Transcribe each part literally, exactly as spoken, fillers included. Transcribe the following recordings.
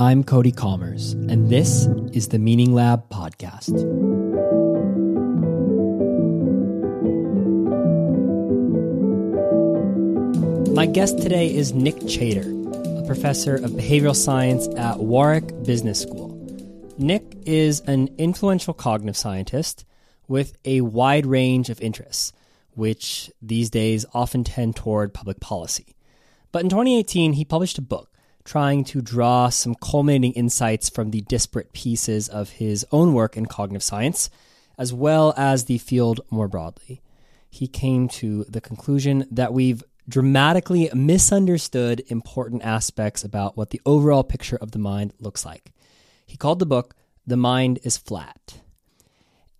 I'm Cody Commers, and this is the Meaning Lab podcast. My guest today is Nick Chater, a professor of behavioral science at Warwick Business School. Nick is an influential cognitive scientist with a wide range of interests, which these days often tend toward public policy. But in twenty eighteen, he published a book trying to draw some culminating insights from the disparate pieces of his own work in cognitive science, as well as the field more broadly. He came to the conclusion that we've dramatically misunderstood important aspects about what the overall picture of the mind looks like. He called the book, The Mind is Flat.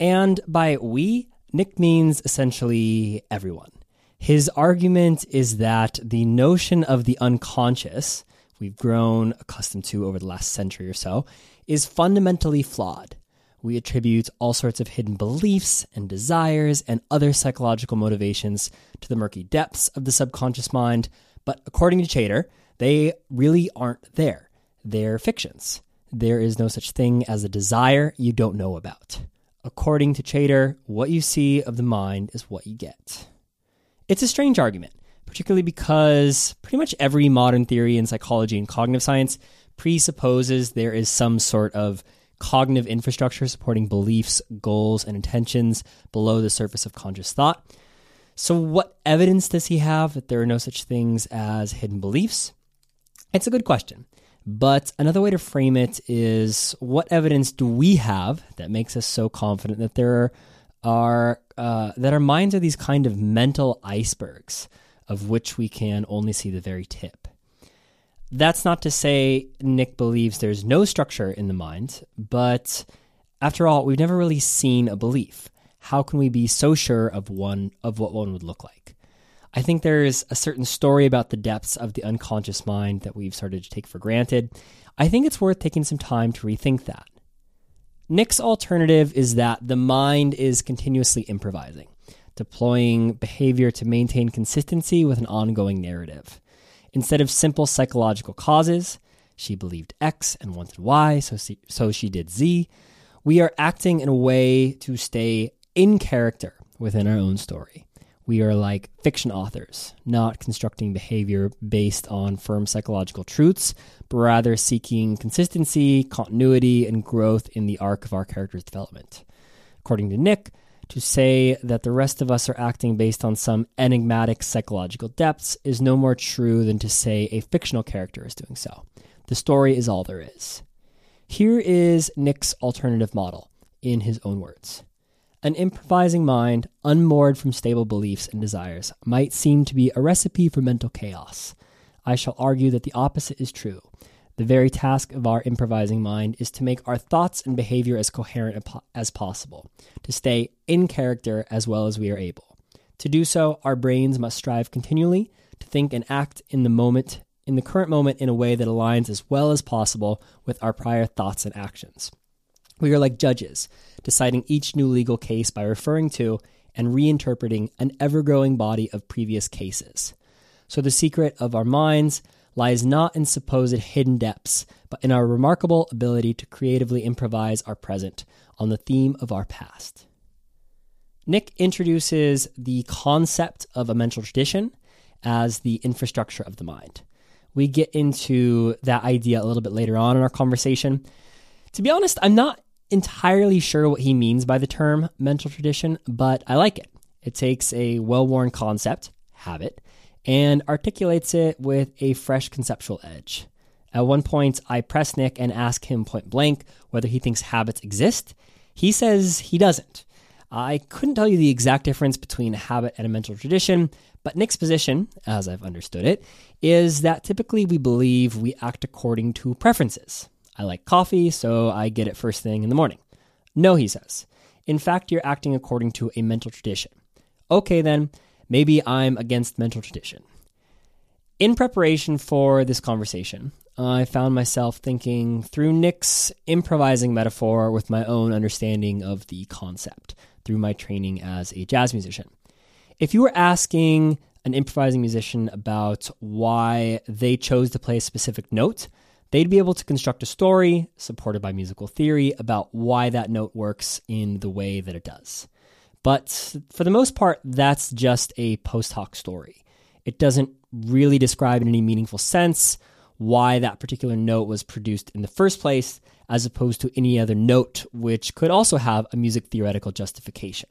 And by we, Nick means essentially everyone. His argument is that the notion of the unconscious we've grown accustomed to over the last century or so, is fundamentally flawed. We attribute all sorts of hidden beliefs and desires and other psychological motivations to the murky depths of the subconscious mind, but according to Chater, they really aren't there. They're fictions. There is no such thing as a desire you don't know about. According to Chater, what you see of the mind is what you get. It's a strange argument, particularly because pretty much every modern theory in psychology and cognitive science presupposes there is some sort of cognitive infrastructure supporting beliefs, goals, and intentions below the surface of conscious thought. So what evidence does he have that there are no such things as hidden beliefs? It's a good question, but another way to frame it is, what evidence do we have that makes us so confident that there are uh, that our minds are these kind of mental icebergs of which we can only see the very tip? That's not to say Nick believes there's no structure in the mind, but after all, we've never really seen a belief. How can we be so sure of one of what one would look like? I think there's a certain story about the depths of the unconscious mind that we've started to take for granted. I think it's worth taking some time to rethink that. Nick's alternative is that the mind is continuously improvising, deploying behavior to maintain consistency with an ongoing narrative. Instead of simple psychological causes, she believed X and wanted Y, so she, so she did Z, we are acting in a way to stay in character within our own story. We are like fiction authors, not constructing behavior based on firm psychological truths, but rather seeking consistency, continuity, and growth in the arc of our character's development. According to Nick, to say that the rest of us are acting based on some enigmatic psychological depths is no more true than to say a fictional character is doing so. The story is all there is. Here is Nick's alternative model, in his own words. An improvising mind, unmoored from stable beliefs and desires, might seem to be a recipe for mental chaos. I shall argue that the opposite is true. The very task of our improvising mind is to make our thoughts and behavior as coherent as possible, to stay in character as well as we are able. To do so, our brains must strive continually to think and act in the moment, in the current moment in a way that aligns as well as possible with our prior thoughts and actions. We are like judges, deciding each new legal case by referring to and reinterpreting an ever-growing body of previous cases. So the secret of our minds lies not in supposed hidden depths, but in our remarkable ability to creatively improvise our present on the theme of our past. Nick introduces the concept of a mental tradition as the infrastructure of the mind. We get into that idea a little bit later on in our conversation. To be honest, I'm not entirely sure what he means by the term mental tradition, but I like it. It takes a well-worn concept, habit, and articulates it with a fresh conceptual edge. At one point, I press Nick and ask him point blank whether he thinks habits exist. He says he doesn't. I couldn't tell you the exact difference between a habit and a mental tradition, but Nick's position, as I've understood it, is that typically we believe we act according to preferences. I like coffee, so I get it first thing in the morning. No, he says. In fact, you're acting according to a mental tradition. Okay, then. Maybe I'm against mental tradition. In preparation for this conversation, I found myself thinking through Nick's improvising metaphor with my own understanding of the concept through my training as a jazz musician. If you were asking an improvising musician about why they chose to play a specific note, They'd be able to construct a story, supported by musical theory, about why that note works in the way that it does. But for the most part, that's just a post hoc story. It doesn't really describe in any meaningful sense why that particular note was produced in the first place, as opposed to any other note, which could also have a music theoretical justification.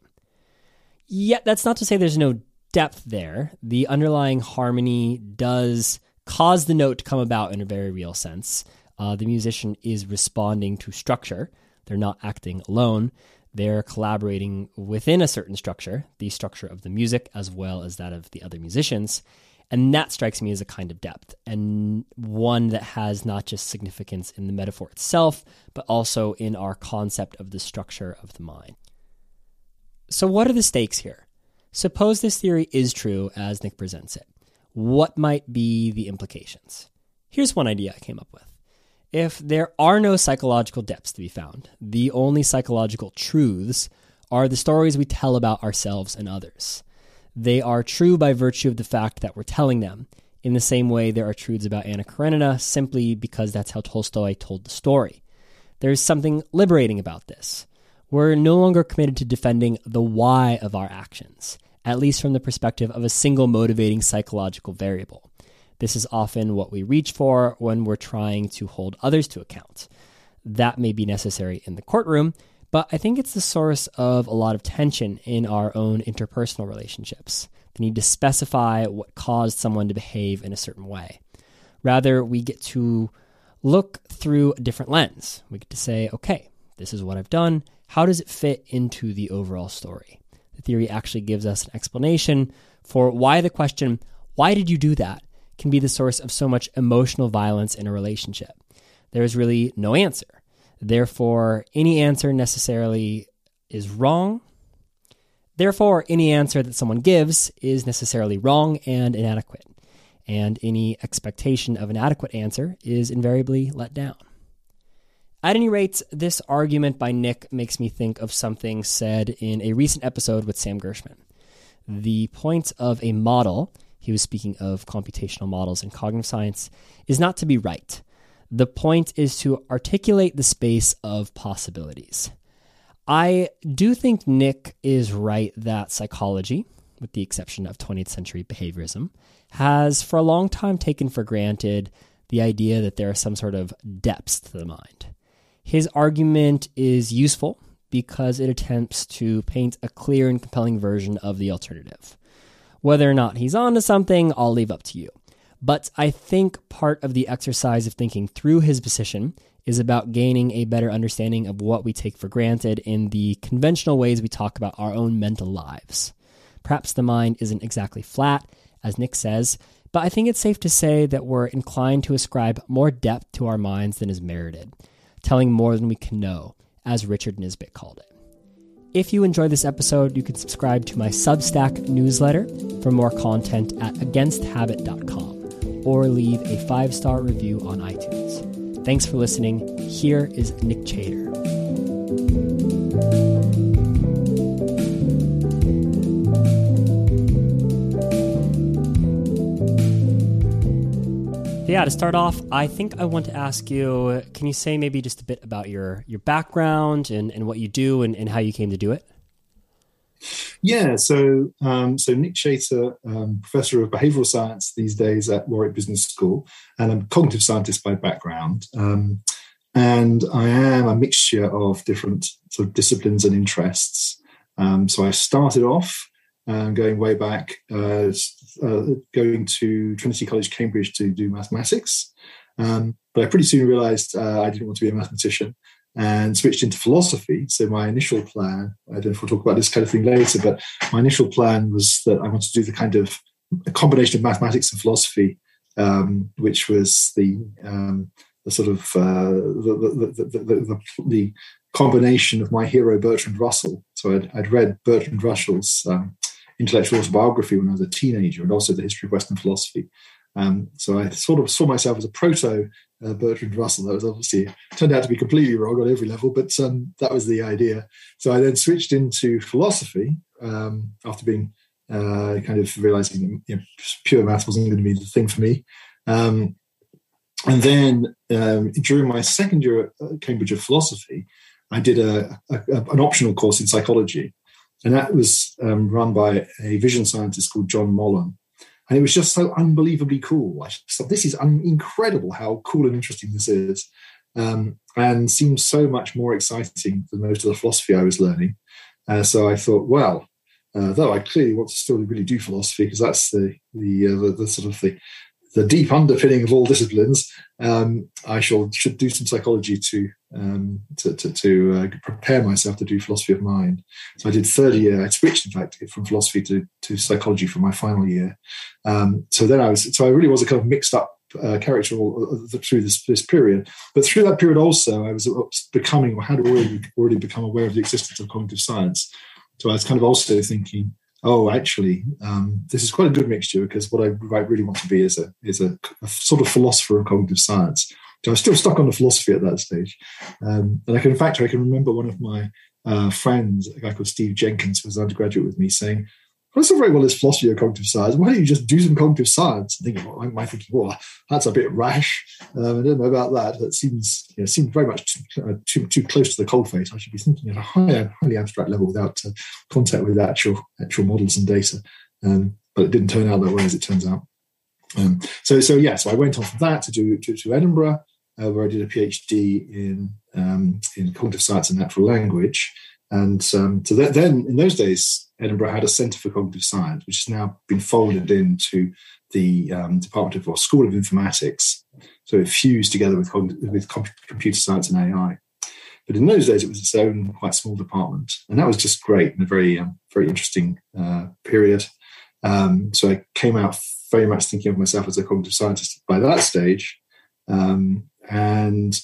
Yet that's not to say there's no depth there. The underlying harmony does cause the note to come about in a very real sense. Uh, the musician is responding to structure. They're not acting alone. They're collaborating within a certain structure, the structure of the music as well as that of the other musicians. And that strikes me as a kind of depth, and one that has not just significance in the metaphor itself, but also in our concept of the structure of the mind. So what are the stakes here? Suppose this theory is true as Nick presents it. What might be the implications? Here's one idea I came up with. If there are no psychological depths to be found, the only psychological truths are the stories we tell about ourselves and others. They are true by virtue of the fact that we're telling them, in the same way there are truths about Anna Karenina simply because that's how Tolstoy told the story. There's something liberating about this. We're no longer committed to defending the why of our actions, at least from the perspective of a single motivating psychological variable. This is often what we reach for when we're trying to hold others to account. That may be necessary in the courtroom, but I think it's the source of a lot of tension in our own interpersonal relationships, the need to specify what caused someone to behave in a certain way. Rather, we get to look through a different lens. We get to say, okay, this is what I've done. How does it fit into the overall story? The theory actually gives us an explanation for why the question, why did you do that, can be the source of so much emotional violence in a relationship. There is really no answer. Therefore, any answer necessarily is wrong. Therefore, any answer that someone gives is necessarily wrong and inadequate. And any expectation of an adequate answer is invariably let down. At any rate, this argument by Nick makes me think of something said in a recent episode with Sam Gershman. The point of a model, he was speaking of computational models in cognitive science, is not to be right. The point is to articulate the space of possibilities. I do think Nick is right that psychology, with the exception of twentieth century behaviorism, has for a long time taken for granted the idea that there are some sort of depths to the mind. His argument is useful because it attempts to paint a clear and compelling version of the alternative. Whether or not he's onto something, I'll leave up to you. But I think part of the exercise of thinking through his position is about gaining a better understanding of what we take for granted in the conventional ways we talk about our own mental lives. Perhaps the mind isn't exactly flat, as Nick says, but I think it's safe to say that we're inclined to ascribe more depth to our minds than is merited, telling more than we can know, as Richard Nisbett called it. If you enjoyed this episode, you can subscribe to my Substack newsletter for more content at against habit dot com. Or leave a five-star review on iTunes. Thanks for listening. Here is Nick Chater. Yeah, to start off, I think I want to ask you, can you say maybe just a bit about your, your background and, and what you do and, and how you came to do it? Yeah, so um, so Nick Chater, um, Professor of Behavioural Science these days at Warwick Business School, and I'm a cognitive scientist by background. Um, and I am a mixture of different sort of disciplines and interests. Um, so I started off um, going way back, uh, uh, going to Trinity College Cambridge to do mathematics. Um, but I pretty soon realised uh, I didn't want to be a mathematician, and switched into philosophy. So my initial plan, I don't know if we'll talk about this kind of thing later, but my initial plan was that I wanted to do the kind of a combination of mathematics and philosophy, um, which was the, um, the sort of uh, the, the, the, the, the combination of my hero, Bertrand Russell. So I'd, I'd read Bertrand Russell's um, intellectual autobiography when I was a teenager, and also the history of Western philosophy. Um, so I sort of saw myself as a proto uh, Bertrand Russell. That was obviously turned out to be completely wrong on every level, but um, that was the idea. So I then switched into philosophy um, after being uh, kind of realizing that you know, pure maths wasn't going to be the thing for me. Um, And then um, during my second year at Cambridge of Philosophy, I did a, a, an optional course in psychology. And that was um, run by a vision scientist called John Mollum. And it was just so unbelievably cool. I just thought, this is un- incredible how cool and interesting this is. Um, and seemed so much more exciting than most of the philosophy I was learning. Uh, so I thought, well, uh, though I clearly want to still really do philosophy, because that's the the, uh, the the sort of the, the deep underpinning of all disciplines, um, I shall should do some psychology to um, to, to, to uh, prepare myself to do philosophy of mind. So I did third year. I switched, in fact, from philosophy to, to psychology for my final year. Um, so then I was so I really was a kind of mixed up Uh, character all, uh, through this, this period. But through that period also, I was becoming, or had already, already become aware of the existence of cognitive science. So I was kind of also thinking, oh, actually, um, this is quite a good mixture, because what I really want to be is a is a, a sort of philosopher of cognitive science. So I was still stuck on the philosophy at that stage. Um, and I can, in fact, I can remember one of my uh, friends, a guy called Steve Jenkins, who was an undergraduate with me, saying, that's not very well as philosophy of cognitive science. Why don't you just do some cognitive science? And think, I might think, well, that's a bit rash. Um, I don't know about that. That seems you know, seems very much too, uh, too too close to the coalface. I should be thinking at a higher, highly abstract level without uh, contact with actual actual models and data. Um, but it didn't turn out that way, as it turns out. Um, so so yeah, so I went on from that to do to, to Edinburgh, uh, where I did a PhD in um, in cognitive science and natural language. And um, so that, then, in those days, Edinburgh had a Centre for Cognitive Science, which has now been folded into the um, Department of or School of Informatics. So it fused together with with computer science and A I. But in those days, it was its own quite small department, and that was just great and a very um, very interesting uh, period. Um, so I came out very much thinking of myself as a cognitive scientist by that stage, um, and.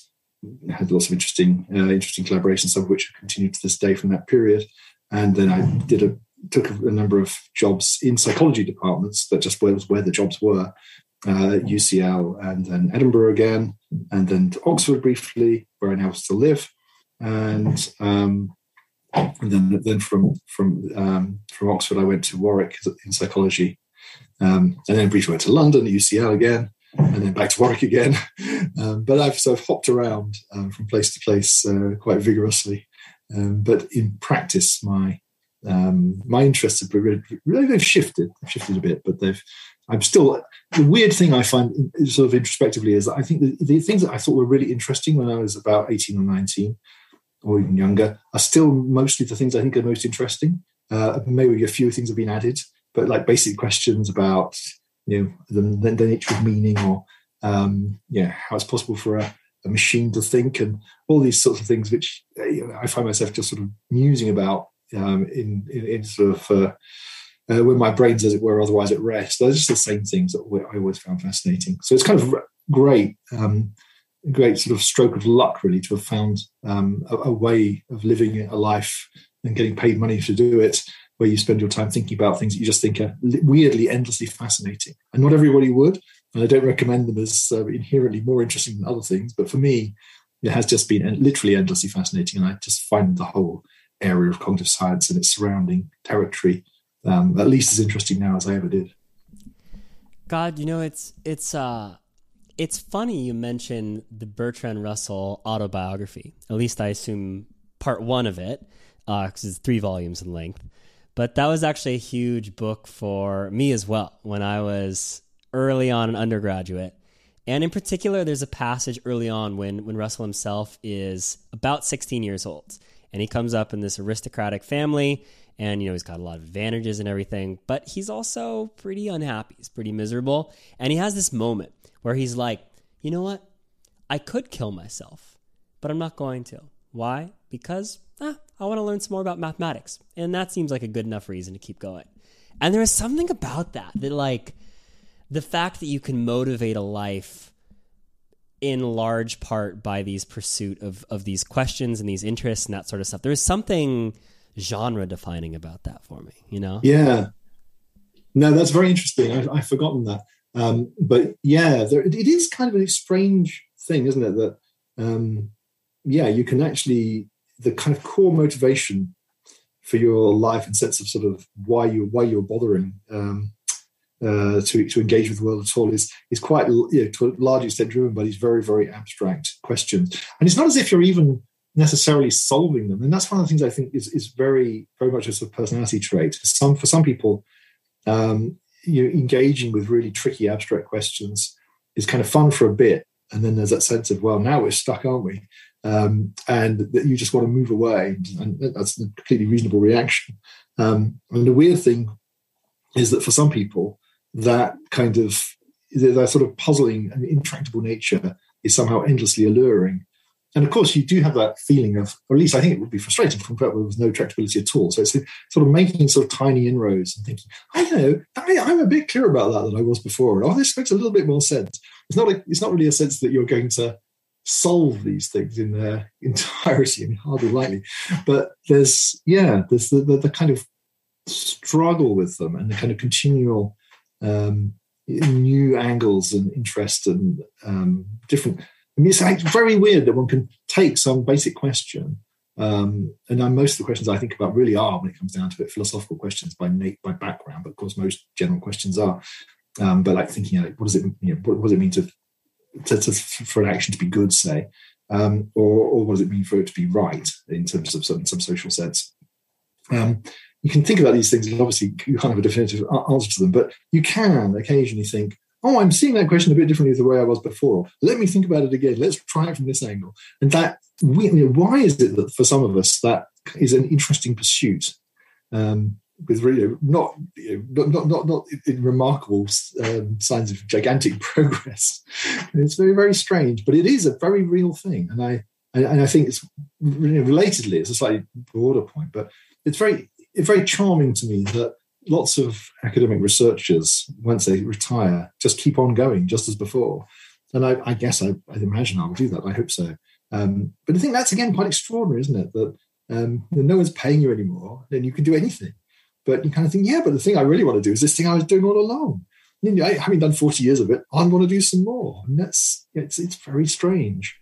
Had lots of interesting, uh, interesting collaborations, some of which have continued to this day from that period. And then I did a took a, a number of jobs in psychology departments that just was where the jobs were, uh, at U C L and then Edinburgh again, and then to Oxford briefly, where I now still live, and um, and then then from from um, from Oxford I went to Warwick in psychology, um, and then briefly went to London at U C L again. And then back to Warwick again. Um, but I've sort of hopped around um, from place to place uh, quite vigorously. Um, but in practice, my um, my interests have really, really they've shifted, shifted a bit. But they've I'm still the weird thing I find sort of introspectively is that I think the, the things that I thought were really interesting when I was about eighteen or nineteen, or even younger, are still mostly the things I think are most interesting. Uh, maybe a few things have been added, but like basic questions about. You know, the, the nature of meaning, or um, yeah, how it's possible for a, a machine to think, and all these sorts of things, which you know, I find myself just sort of musing about um, in, in in sort of uh, uh, when my brain's, as it were, otherwise at rest. Those are just the same things that I always found fascinating. So it's kind of great, um, great sort of stroke of luck, really, to have found um, a, a way of living a life and getting paid money to do it. Where you spend your time thinking about things that you just think are weirdly, endlessly fascinating. And not everybody would, and I don't recommend them as uh, inherently more interesting than other things, but for me, it has just been literally endlessly fascinating, and I just find the whole area of cognitive science and its surrounding territory um, at least as interesting now as I ever did. God, you know, it's it's uh, it's funny you mention the Bertrand Russell autobiography, at least I assume part one of it, because uh, it's three volumes in length. But that was actually a huge book for me as well when I was early on an undergraduate. And in particular, there's a passage early on when, when Russell himself is about sixteen years old. And he comes up in this aristocratic family, and you know he's got a lot of advantages and everything, but he's also pretty unhappy. He's pretty miserable. And he has this moment where he's like, you know what? I could kill myself, but I'm not going to. Why? Because ah, I want to learn some more about mathematics. And that seems like a good enough reason to keep going. And there is something about that, that like the fact that you can motivate a life in large part by these pursuit of, of these questions and these interests and that sort of stuff. There is something genre defining about that for me, you know? Yeah. No, that's very interesting. I, I've forgotten that. Um, but yeah, there, it is kind of a strange thing, isn't it? That, um, yeah, you can actually... the kind of core motivation for your life and sense of sort of why you why you're bothering um, uh, to, to engage with the world at all is is quite, you know, to a large extent driven by these very, very abstract questions. And it's not as if you're even necessarily solving them. And that's one of the things I think is, is very, very much a sort of personality trait. For some, for some people, um, you know, engaging with really tricky abstract questions is kind of fun for a bit. And then there's that sense of, well, now we're stuck, aren't we? Um, and that you just want to move away. And that's a completely reasonable reaction. Um, and the weird thing is that for some people, that kind of, that sort of puzzling and intractable nature is somehow endlessly alluring. And of course, you do have that feeling of, or at least I think it would be frustrating if there was no tractability at all. So it's sort of making sort of tiny inroads and thinking, I know, I, I'm a bit clearer about that than I was before. Oh, this makes a little bit more sense. It's not a, it's not really a sense that you're going to solve these things in their entirety, and hardly likely. But there's, yeah, there's the, the, the kind of struggle with them and the kind of continual um, new angles and interest and um, different. I mean, it's like very weird that one can take some basic question, um, and I'm, most of the questions I think about really are, when it comes down to it, philosophical questions by na- by background, but of course most general questions are. Um, but like thinking, like, what does it, you know, what, what does it mean to, to, to for an action to be good, say, um, or, or what does it mean for it to be right in terms of some some social sense? Um, you can think about these things, and obviously you can't have a definitive answer to them, but you can occasionally think, oh, I'm seeing that question a bit differently the way I was before. Let me think about it again. Let's try it from this angle. And that, we, you know, why is it that for some of us that is an interesting pursuit, um, with really not, you know, not not not in remarkable um, signs of gigantic progress? And it's very, very strange, but it is a very real thing. And I and I think it's, you know, relatedly, it's a slightly broader point, but it's very it's very charming to me that lots of academic researchers, once they retire, just keep on going just as before. And I, I guess I, I imagine I'll do that. I hope so. Um, but I think that's, again, quite extraordinary, isn't it? That um, no one's paying you anymore, then you can do anything. But you kind of think, yeah, but the thing I really want to do is this thing I was doing all along. You know, I, having done forty years of it, I want to do some more. And that's, it's, it's very strange.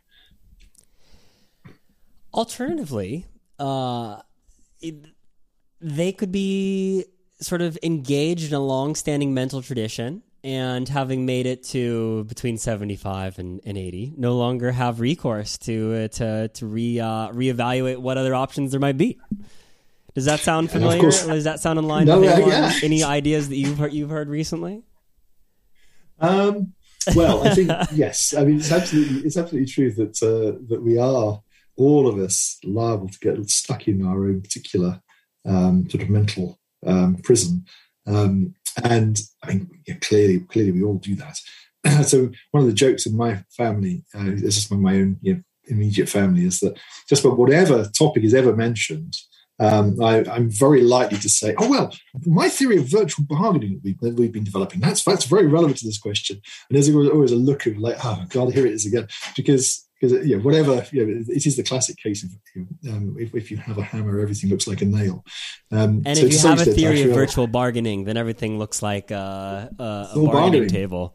Alternatively, uh, it, they could be sort of engaged in a long-standing mental tradition and, having made it to between seventy-five and, and eighty, no longer have recourse to uh, to to re uh, reevaluate what other options there might be. Does that sound familiar? Does that sound in line no, with uh, yeah. any ideas that you've heard, you've heard recently? Um. Well, I think yes. I mean, it's absolutely it's absolutely true that uh, that we are, all of us, liable to get stuck in our own particular um, sort of mental Um, prison, um, and I mean, yeah, clearly, clearly, we all do that. So one of the jokes in my family, uh, it's just my own, you know, immediate family, is that just about whatever topic is ever mentioned, um, I, I'm very likely to say, "Oh well, my theory of virtual bargaining that we've, that we've been developing—that's that's very relevant to this question." And there's always a look of like, "Oh God, here it is again," because. Because you know, whatever, you know, it is the classic case of um, if, if you have a hammer, everything looks like a nail. Um, and so if you have a theory of virtual bargaining, then everything looks like a, a, a bargaining, bargaining table.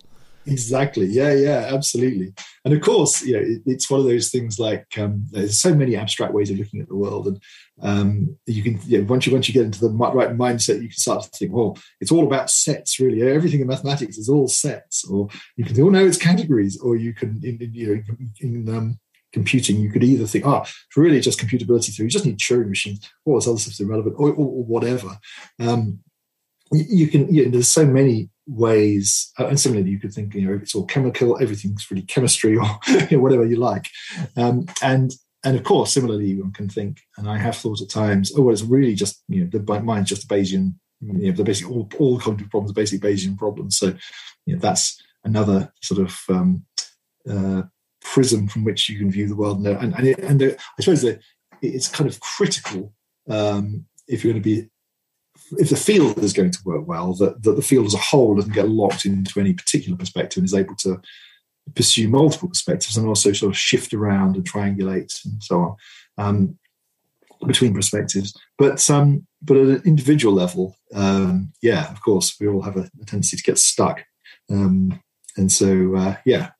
Exactly. Yeah, yeah, absolutely. And of course, you know, it, it's one of those things like um, there's so many abstract ways of looking at the world, and um, you can you know, once you once you get into the right mindset, you can start to think, well, it's all about sets, really. Everything in mathematics is all sets. Or you can think, oh no, it's categories. Or you can in, in, you know, in um, computing, you could either think, ah, oh, it's really just computability theory. You just need Turing machines. All this other stuff's irrelevant, or, or, or whatever. Um, you can. You know, there's so many ways, and similarly, you could think, you know, if it's all chemical, everything's really chemistry, or you know, whatever you like. Um, and and of course, similarly, one can think, and I have thought at times, oh, well, it's really just, you know, the mind's just a Bayesian, you know, the basic all, all cognitive problems are basically Bayesian problems. So, you know, that's another sort of um, uh, prism from which you can view the world. And and, it, and the, I suppose that it's kind of critical um, if you're going to be. If the field is going to work well, that, that the field as a whole doesn't get locked into any particular perspective and is able to pursue multiple perspectives and also sort of shift around and triangulate and so on um, between perspectives. But um, but at an individual level, um, yeah, of course, we all have a, a tendency to get stuck. Um, and so, uh, yeah,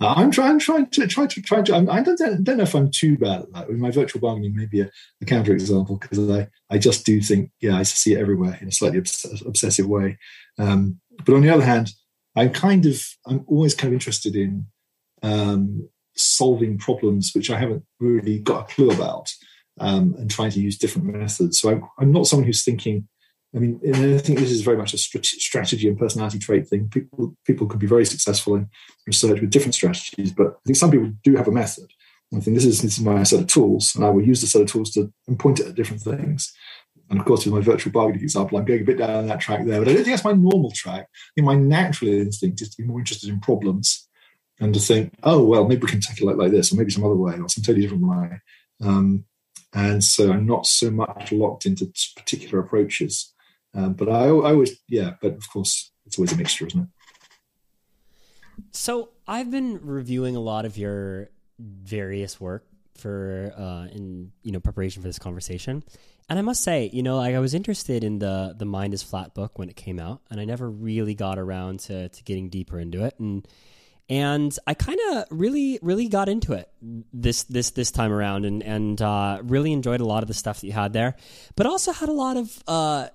I'm trying, trying to try to try to. I don't, don't know if I'm too bad at that. My virtual bargaining may be a, a counterexample, because I, I just do think, yeah, I see it everywhere in a slightly obs- obsessive way. Um, But on the other hand, I'm kind of, I'm always kind of interested in um, solving problems which I haven't really got a clue about, um, and trying to use different methods. So I'm, I'm not someone who's thinking, I mean, and I think this is very much a strategy and personality trait thing. People people could be very successful in research with different strategies, but I think some people do have a method. I think this is, this is my set of tools, and I will use the set of tools to and point it at different things. And of course, with my virtual bargaining example, I'm going a bit down that track there, but I don't think that's my normal track. I think my natural instinct is to be more interested in problems and to think, oh, well, maybe we can tackle it like this, or maybe some other way, or some totally different way. Um, and so I'm not so much locked into particular approaches. Um, but I, I always, yeah, but of course, it's always a mixture, isn't it? So I've been reviewing a lot of your various work for, uh, in, you know, preparation for this conversation. And I must say, you know, like I was interested in the The Mind is Flat book when it came out, and I never really got around to, to getting deeper into it. And, and I kind of really, really got into it this, this, this time around, and, and, uh, really enjoyed a lot of the stuff that you had there, but also had a lot of, uh,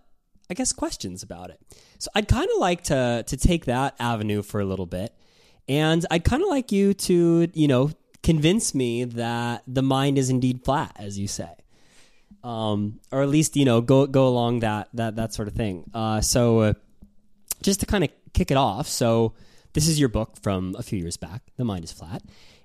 I guess, questions about it. So I'd kind of like to to take that avenue for a little bit. And I'd kind of like you to, you know, convince me that the mind is indeed flat, as you say. Um, or at least, you know, go go along that that that sort of thing. Uh, so uh, just to kind of kick it off. So this is your book from a few years back, The Mind is Flat.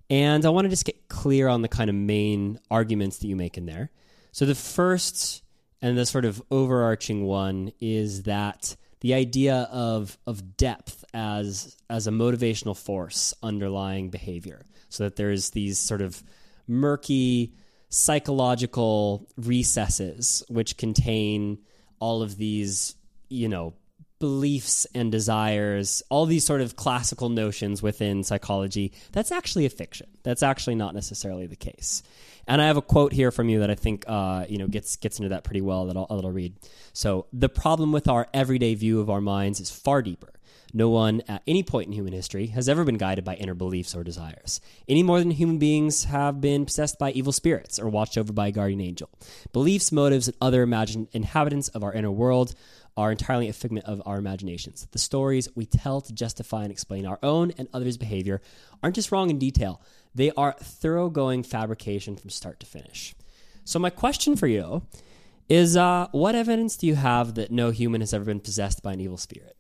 And I want to just get clear on the kind of main arguments that you make in there. So the first... and the sort of overarching one is that the idea of of depth as as a motivational force underlying behavior, so that there's these sort of murky psychological recesses which contain all of these, you know, beliefs and desires, all these sort of classical notions within psychology. That's actually a fiction. That's actually not necessarily the case. And I have a quote here from you that I think uh, you know gets gets into that pretty well, that I'll, that I'll read. So, the problem with our everyday view of our minds is far deeper. No one at any point in human history has ever been guided by inner beliefs or desires, any more than human beings have been possessed by evil spirits or watched over by a guardian angel. Beliefs, motives, and other imagined inhabitants of our inner world are entirely a figment of our imaginations. The stories we tell to justify and explain our own and others' behavior aren't just wrong in detail. They are thoroughgoing fabrication from start to finish. So my question for you is, uh, what evidence do you have that no human has ever been possessed by an evil spirit?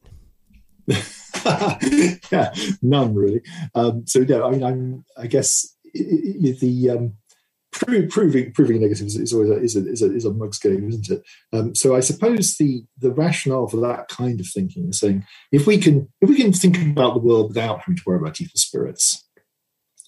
yeah, none really. Um, so no, I mean, I'm, I guess the um, proving proving proving negatives is always a, is a, is a, is a mug's game, isn't it? Um, so I suppose the the rationale for that kind of thinking is saying if we can if we can think about the world without having to worry about evil spirits,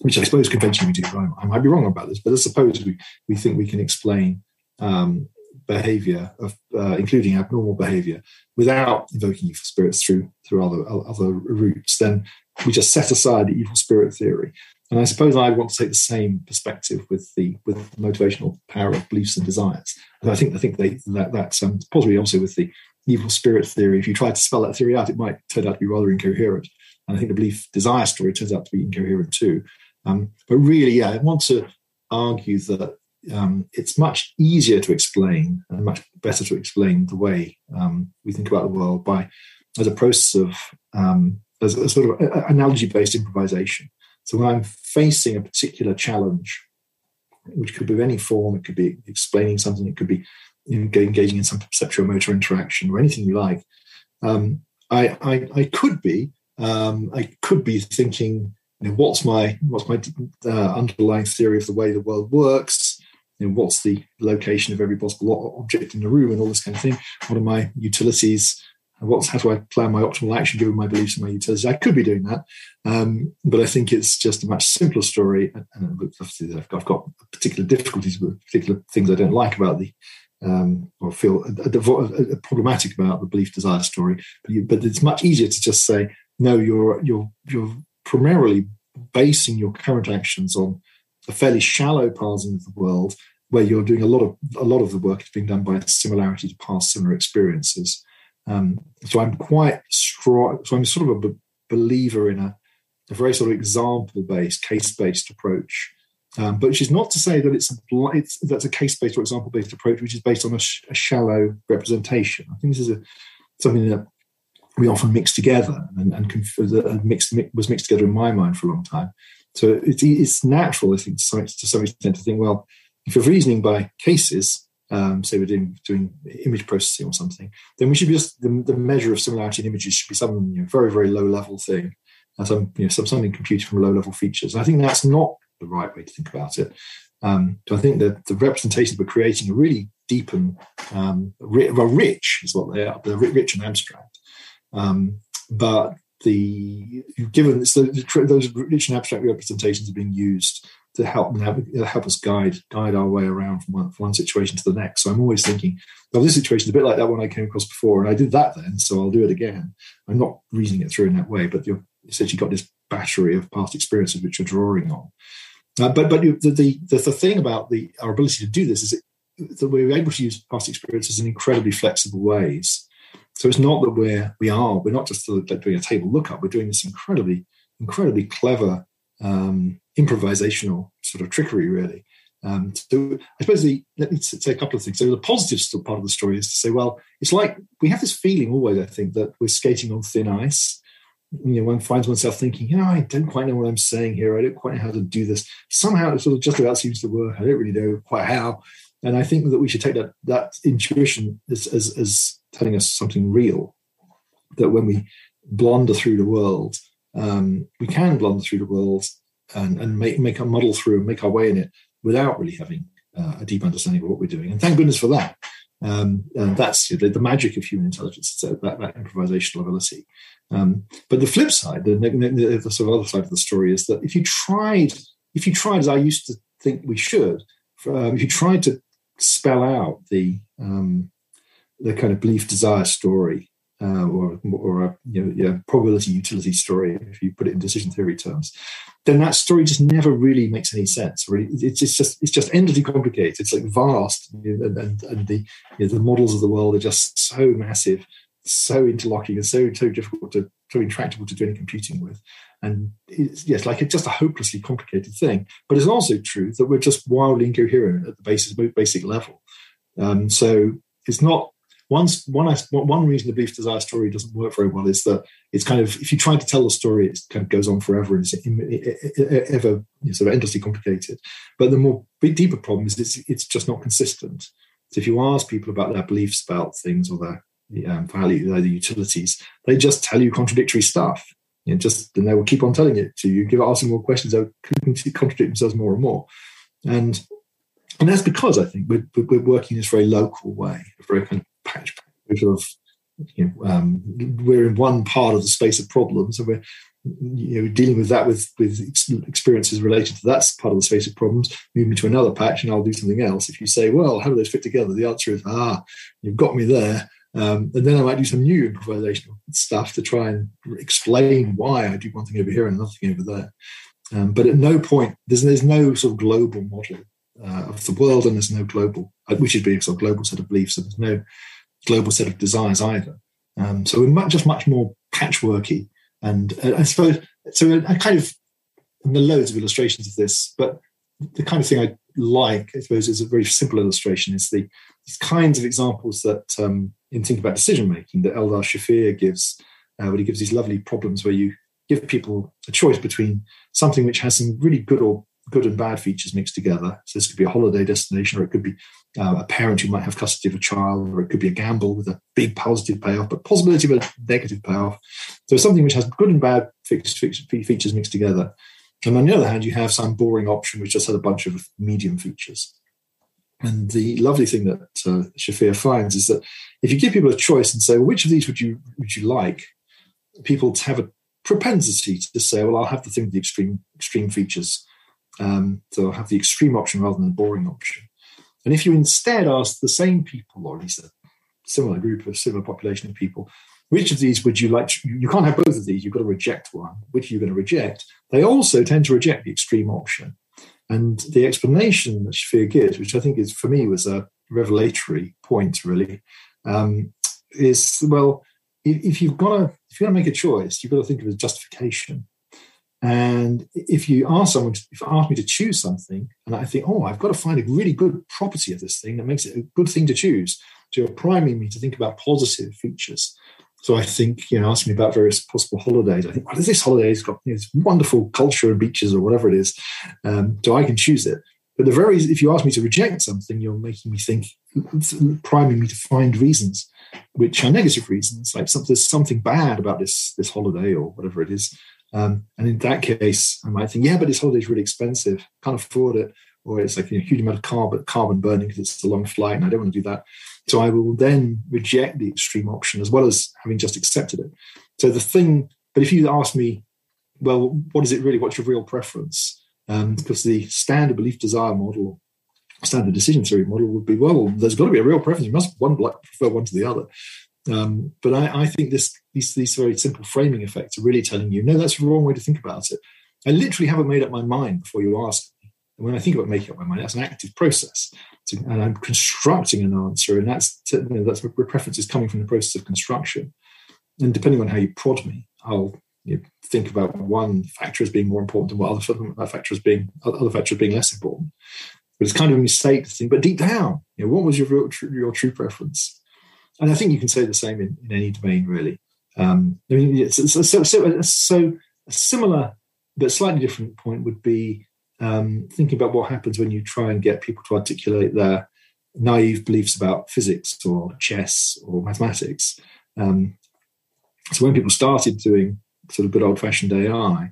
which I suppose conventionally we do. I might be wrong about this, but I suppose we we think we can explain um, behavior of uh, including abnormal behavior without invoking evil spirits through through other other routes, then we just set aside the evil spirit theory. And I suppose I want to take the same perspective with the with the motivational power of beliefs and desires. And I think I think they, that that's um, possibly also with the evil spirit theory. If you try to spell that theory out, it might turn out to be rather incoherent. And I think the belief desire story turns out to be incoherent too. Um, but really, yeah, I want to argue that Um, it's much easier to explain and much better to explain the way um, we think about the world by as a process of um, as a sort of analogy-based improvisation. So when I'm facing a particular challenge, which could be of any form, it could be explaining something, it could be engaging in some perceptual motor interaction or anything you like. Um, I, I, I could be um, I could be thinking, you know, what's my what's my uh, underlying theory of the way the world works? You know, what's the location of every possible object in the room and all this kind of thing? What are my utilities? What's, how do I plan my optimal action given my beliefs and my utilities? I could be doing that, um, but I think it's just a much simpler story. And, and obviously, I've got, I've got particular difficulties with particular things I don't like about the, um, or feel a, a, a problematic about the belief desire story. But, you, but it's much easier to just say, no, you're you're you're primarily basing your current actions on a fairly shallow parsing of the world, where you're doing a lot of a lot of the work is being done by similarity to past similar experiences. Um, so I'm quite strong. So I'm sort of a b- believer in a, a very sort of example-based, case-based approach, um, but which is not to say that it's, it's that's a case-based or example-based approach, which is based on a, sh- a shallow representation. I think this is a, something that we often mix together and, and conf- mixed, was mixed together in my mind for a long time. So it's, it's natural, I think, to some, to some extent to think, well, if you're reasoning by cases, um, say we're doing, doing image processing or something, then we should be just, the, the measure of similarity in images should be some you know, very, very low-level thing, and some, you know, some something computed from low-level features. And I think that's not the right way to think about it. Um, so I think that the representations we're creating are really deep and um, rich, well, rich is what they are. They're rich and abstract. Um, but the given so those rich and abstract representations are being used to help help us guide guide our way around from one, from one situation to the next. So I'm always thinking, well, this situation is a bit like that one I came across before, and I did that then, so I'll do it again. I'm not reasoning it through in that way, but you've essentially got this battery of past experiences which you're drawing on. Uh, but but the, the the thing about the our ability to do this is it, that we're able to use past experiences in incredibly flexible ways. So it's not that we're we are we're not just doing a table lookup. We're doing this incredibly incredibly clever um, improvisational sort of trickery, really. Um, so I suppose the, let me say a couple of things. So the positive part of the story is to say, well, it's like we have this feeling always, I think, that we're skating on thin ice. You know, one finds oneself thinking, you know, I don't quite know what I'm saying here. I don't quite know how to do this. Somehow it sort of just about seems to work. I don't really know quite how. And I think that we should take that that intuition as as, as telling us something real, that when we blunder through the world, um, we can blunder through the world and, and make, make our muddle through and make our way in it without really having uh, a deep understanding of what we're doing. And thank goodness for that. Um, and that's you know, the, the magic of human intelligence, that, that, that improvisational ability. Um, but the flip side, the, the, the sort of other side of the story is that if you tried, if you tried as I used to think we should, um, if you tried to spell out the um, the kind of belief desire story uh, or or a you know, yeah, probability utility story, if you put it in decision theory terms, then that story just never really makes any sense. Really, it's just it's just endlessly complicated. It's like vast, and, and, and the you know, the models of the world are just so massive, so interlocking, and so so difficult to so intractable to do any computing with. And it's, yes, like it's just a hopelessly complicated thing. But it's also true that we're just wildly incoherent at the basis, basic level. Um, so it's not one one one reason the belief desire story doesn't work very well is that it's kind of if you try to tell the story, it kind of goes on forever and it's ever you know, sort of endlessly complicated. But the more big, deeper problem is it's it's just not consistent. So if you ask people about their beliefs about things or their the um, value, the utilities, they just tell you contradictory stuff. You know, just and they will keep on telling it to you. Give asking more questions, they'll contradict themselves more and more. And and that's because I think we're we're working in this very local way, a very kind of patch of you know um, we're in one part of the space of problems, and we're you know dealing with that with with experiences related to that part of the space of problems. Move me to another patch, and I'll do something else. If you say, well, how do those fit together? The answer is, ah, you've got me there. Um, and then I might do some new improvisational stuff to try and explain why I do one thing over here and another thing over there. Um, but at no point, there's, there's no sort of global model uh, of the world, and there's no global, we should be a sort of global set of beliefs, and there's no global set of desires either. Um, so we're much, just much more patchworky. And uh, I suppose, so I kind of, and there are loads of illustrations of this, but the kind of thing I like, I suppose, is a very simple illustration, is the these kinds of examples that, um, in thinking about decision-making, that Eldar Shafir gives, uh, when he gives these lovely problems where you give people a choice between something which has some really good or good and bad features mixed together. So this could be a holiday destination, or it could be uh, a parent who might have custody of a child, or it could be a gamble with a big positive payoff, but possibility of a negative payoff. So something which has good and bad fixed, fixed features mixed together. And on the other hand, you have some boring option which just had a bunch of medium features. And the lovely thing that uh, Shafir finds is that if you give people a choice and say, well, which of these would you would you like, people have a propensity to say, well, I'll have the thing with the extreme extreme features. Um, so I'll have the extreme option rather than the boring option. And if you instead ask the same people, or at least a similar group of similar population of people, which of these would you like? To, you can't have both of these. You've got to reject one. Which are you going to reject? They also tend to reject the extreme option. And the explanation that Shafir gives, which I think is, for me, was a revelatory point, really, um, is, well, if you've got to if you're going to make a choice, you've got to think of it as justification. And if you ask someone, to, if you ask me to choose something, and I think, oh, I've got to find a really good property of this thing that makes it a good thing to choose, so you're priming me to think about positive features. So I think, you know, asking me about various possible holidays, I think, well, this holiday's got, you know, this wonderful culture and beaches or whatever it is, um, so I can choose it. But the very, if you ask me to reject something, you're making me think, priming me to find reasons, which are negative reasons, like some, there's something bad about this this holiday or whatever it is. Um, and in that case, I might think, yeah, but this holiday is really expensive, can't afford it, or it's like a huge amount of carbon, carbon burning because it's a long flight and I don't want to do that. So I will then reject the extreme option as well as having just accepted it. So the thing, but if you ask me, well, what is it really? What's your real preference? Um, because the standard belief desire model, standard decision theory model would be, well, there's got to be a real preference. You must one prefer one to the other. Um, but I, I think this, these, these very simple framing effects are really telling you, no, that's the wrong way to think about it. I literally haven't made up my mind before you ask me. And when I think about making up my mind, that's an active process. To, and I'm constructing an answer, and that's, to, you know, that's where preference is coming from, the process of construction. And depending on how you prod me, I'll you know, think about one factor as being more important and what other factor as being other factors being less important. But it's kind of a mistake to think, but deep down, you know, what was your real, true, your true preference? And I think you can say the same in, in any domain, really. Um, I mean, it's, it's, so, so, so a similar but slightly different point would be um, thinking about what happens when you try and get people to articulate their naive beliefs about physics or chess or mathematics. Um, so when people started doing sort of good old-fashioned A I,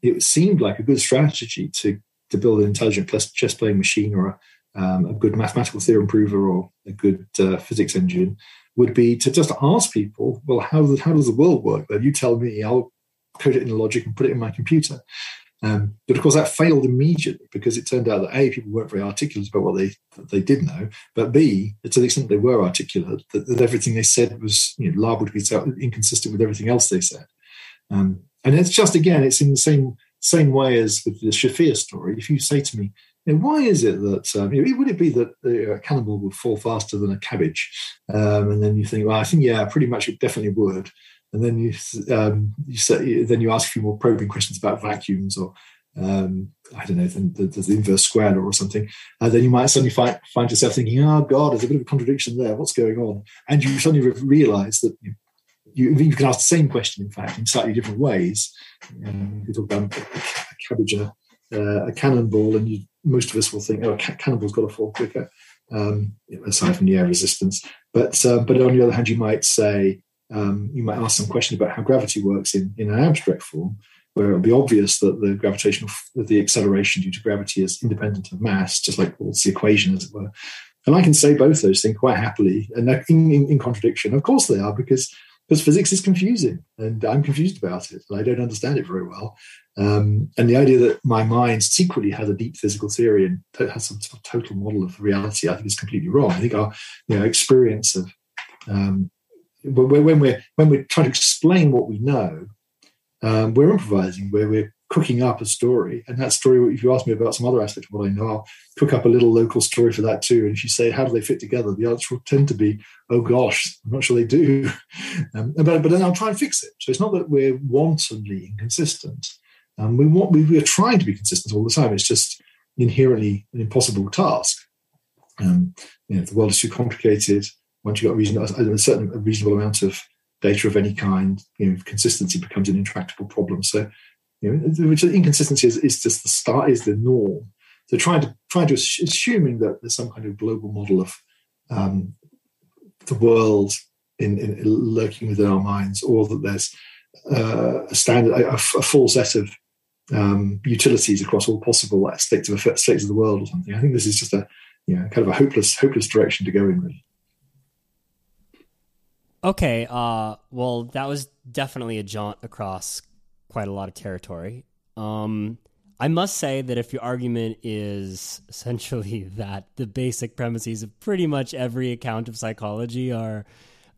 it seemed like a good strategy to to build an intelligent chess-playing machine or a, um, a good mathematical theorem prover or a good uh, physics engine would be to just ask people, well, how does, how does the world work? Well, you tell me, I'll code it in logic and put it in my computer. Um, but, of course, that failed immediately because it turned out that, A, people weren't very articulate about what they they did know, but, B, to the extent they were articulate, that, that everything they said was, you know, liable to be inconsistent with everything else they said. Um, and it's just, again, it's in the same... Same way as with the Shafir story. If you say to me, you know, why is it that, um, you know, would it be that uh, a cannibal would fall faster than a cabbage? Um, and then you think, well, I think, yeah, pretty much it definitely would. And then you um, you say, then you ask a few more probing questions about vacuums or, um, I don't know, the, the, the inverse square law or something. And then you might suddenly find, find yourself thinking, oh, God, there's a bit of a contradiction there. What's going on? And you suddenly realise that you know, You, you can ask the same question, in fact, in slightly different ways. Um, we talk about a cabbage, uh, a cannonball, and you, most of us will think, oh, a cannonball's got to fall quicker, um, aside from the air resistance. But uh, but on the other hand, you might say, um, you might ask some question about how gravity works in, in an abstract form, where it would be obvious that the gravitational, the acceleration due to gravity is independent of mass, just like Paul's equation, as it were. And I can say both those things quite happily, and in, in, in contradiction. Of course they are, because... Because physics is confusing, and I'm confused about it, and I don't understand it very well. Um, and the idea that my mind secretly has a deep physical theory and to- has some sort of total model of reality, I think is completely wrong. I think our you know, experience of um, when, when we're when we're trying to explain what we know, um, we're improvising, where we're cooking up a story. And that story, if you ask me about some other aspect of what I know, I'll cook up a little local story for that too. And if you say, how do they fit together? The answer will tend to be, oh gosh, I'm not sure they do. Um, but, but then I'll try and fix it. So it's not that we're wantonly inconsistent. Um, we want, we, we're trying to be consistent all the time. It's just inherently an impossible task. Um, you know, the world is too complicated. Once you've got a, reason, a certain a reasonable amount of data of any kind, you know, consistency becomes an intractable problem. So You know, which inconsistency is, is just the start, is the norm. So trying to trying to assuming that there's some kind of global model of um, the world in, in lurking within our minds, or that there's uh, a standard, a, a full set of um, utilities across all possible states of states of the world, or something. I think this is just a you know kind of a hopeless hopeless direction to go in, really. Okay, uh, well, that was definitely a jaunt across quite a lot of territory. Um, I must say that if your argument is essentially that the basic premises of pretty much every account of psychology are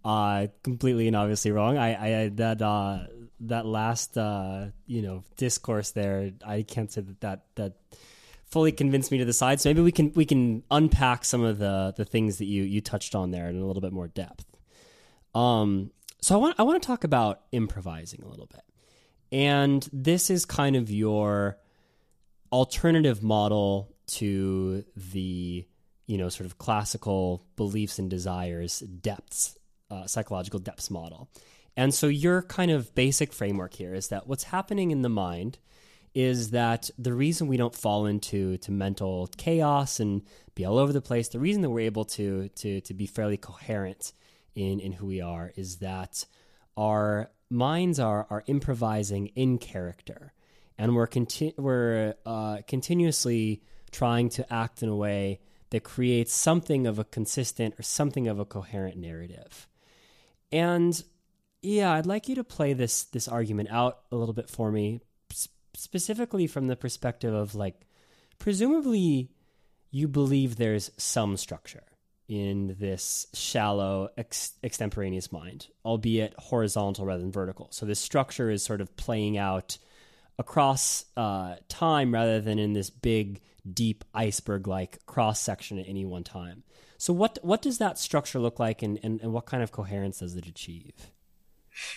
uh, completely and obviously wrong, I, I that uh, that last uh, you know discourse there, I can't say that, that that fully convinced me to the side. So maybe we can we can unpack some of the the things that you you touched on there in a little bit more depth. Um, so I want I want to talk about improvising a little bit. And this is kind of your alternative model to the, you know, sort of classical beliefs and desires depths, uh, psychological depths model. And so your kind of basic framework here is that what's happening in the mind is that the reason we don't fall into to mental chaos and be all over the place, the reason that we're able to to to be fairly coherent in, in who we are is that our minds are are improvising in character, and we're conti- we're uh, continuously trying to act in a way that creates something of a consistent or something of a coherent narrative. And yeah, I'd like you to play this this argument out a little bit for me, specifically from the perspective of, like, presumably you believe there's some structure in this shallow ex- extemporaneous mind, albeit horizontal rather than vertical. So this structure is sort of playing out across uh, time rather than in this big, deep iceberg-like cross-section at any one time. So what what does that structure look like, and, and, and what kind of coherence does it achieve?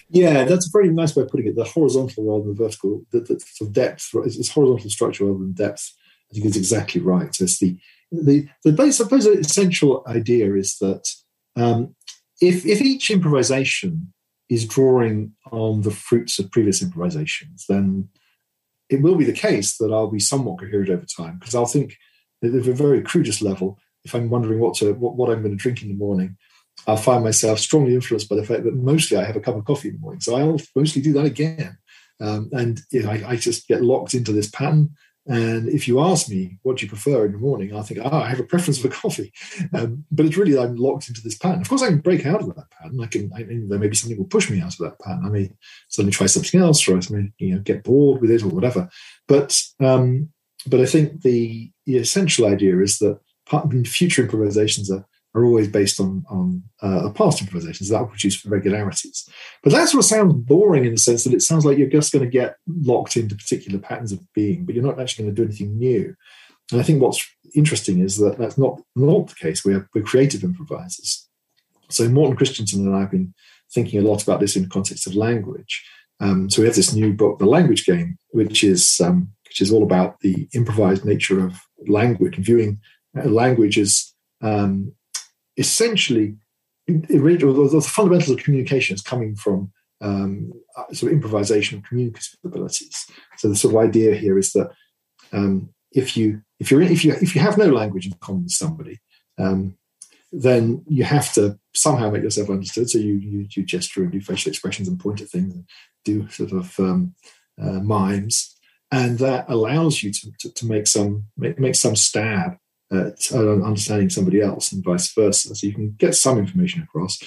Yeah, that's a very nice way of putting it. The horizontal rather than vertical, the, the sort of depth, it's horizontal structure rather than depth. I think it's exactly right. So it's the the the base, I suppose the essential idea is that um, if if each improvisation is drawing on the fruits of previous improvisations, then it will be the case that I'll be somewhat coherent over time, because I'll think at a very crudest level, if I'm wondering what to what, what I'm going to drink in the morning, I'll find myself strongly influenced by the fact that mostly I have a cup of coffee in the morning. So I'll mostly do that again. Um, and you know, I, I just get locked into this pattern. And if you ask me, what do you prefer in the morning? I think, oh, I have a preference for coffee. Um, but it's really, I'm locked into this pattern. Of course, I can break out of that pattern. I can, I, there may be something will push me out of that pattern. I may suddenly try something else, or I may, you know, get bored with it or whatever. But um, but I think the, the essential idea is that part, future improvisations are, are always based on, on uh, past improvisations that will produce regularities. But that sort of sounds boring in the sense that it sounds like you're just going to get locked into particular patterns of being, but you're not actually going to do anything new. And I think what's interesting is that that's not, not the case. We're, we're creative improvisers. So Morten Christiansen and I have been thinking a lot about this in the context of language. Um, so we have this new book, The Language Game, which is um, which is all about the improvised nature of language and viewing language as um, essentially, the fundamentals of communication is coming from um, sort of improvisation of communicative abilities. So the sort of idea here is that um, if you if you if you if you have no language in common with somebody, um, then you have to somehow make yourself understood. So you you, you gesture and do facial expressions and point at things and do sort of um, uh, mimes, and that allows you to to, to make some make, make some stab at understanding somebody else, and vice versa. So you can get some information across,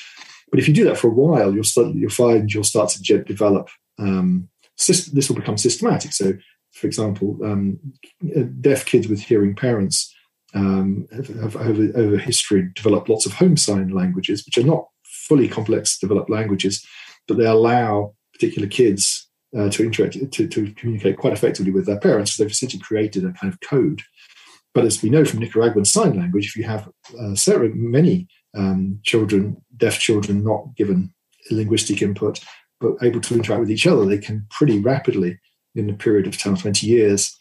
but if you do that for a while, you'll start, you'll find you'll start to develop. Um, system, this will become systematic. So, for example, um, deaf kids with hearing parents um, have, have over, over history developed lots of home sign languages, which are not fully complex developed languages, but they allow particular kids uh, to interact to, to communicate quite effectively with their parents. So they've essentially created a kind of code. But as we know from Nicaraguan sign language, if you have uh, several, many um, children, deaf children, not given linguistic input, but able to interact with each other, they can pretty rapidly, in a period of ten or twenty years,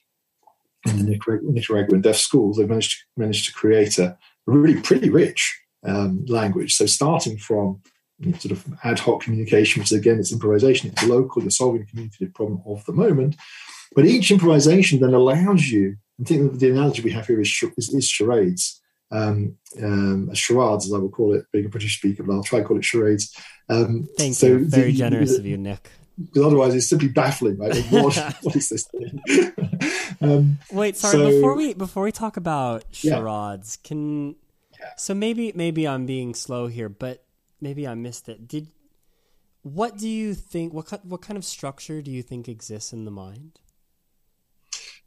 in the Nicaraguan deaf schools, they've managed to, managed to create a really pretty rich um, language. So starting from you know, sort of ad hoc communication, which again, it's improvisation, it's local, you're solving a communicative problem of the moment. But each improvisation then allows you, I think the analogy we have here is, is, is charades, um, um, charades, as I will call it, being a British speaker, but I'll try to call it charades. Um, Thank so you. Very the, generous the, of you, Nick. Because otherwise it's simply baffling, right? Like, what, what is this thing? um, Wait, sorry, so, before we before we talk about charades, yeah. can yeah. so maybe maybe I'm being slow here, but maybe I missed it. Did what do you think? What what kind of structure do you think exists in the mind?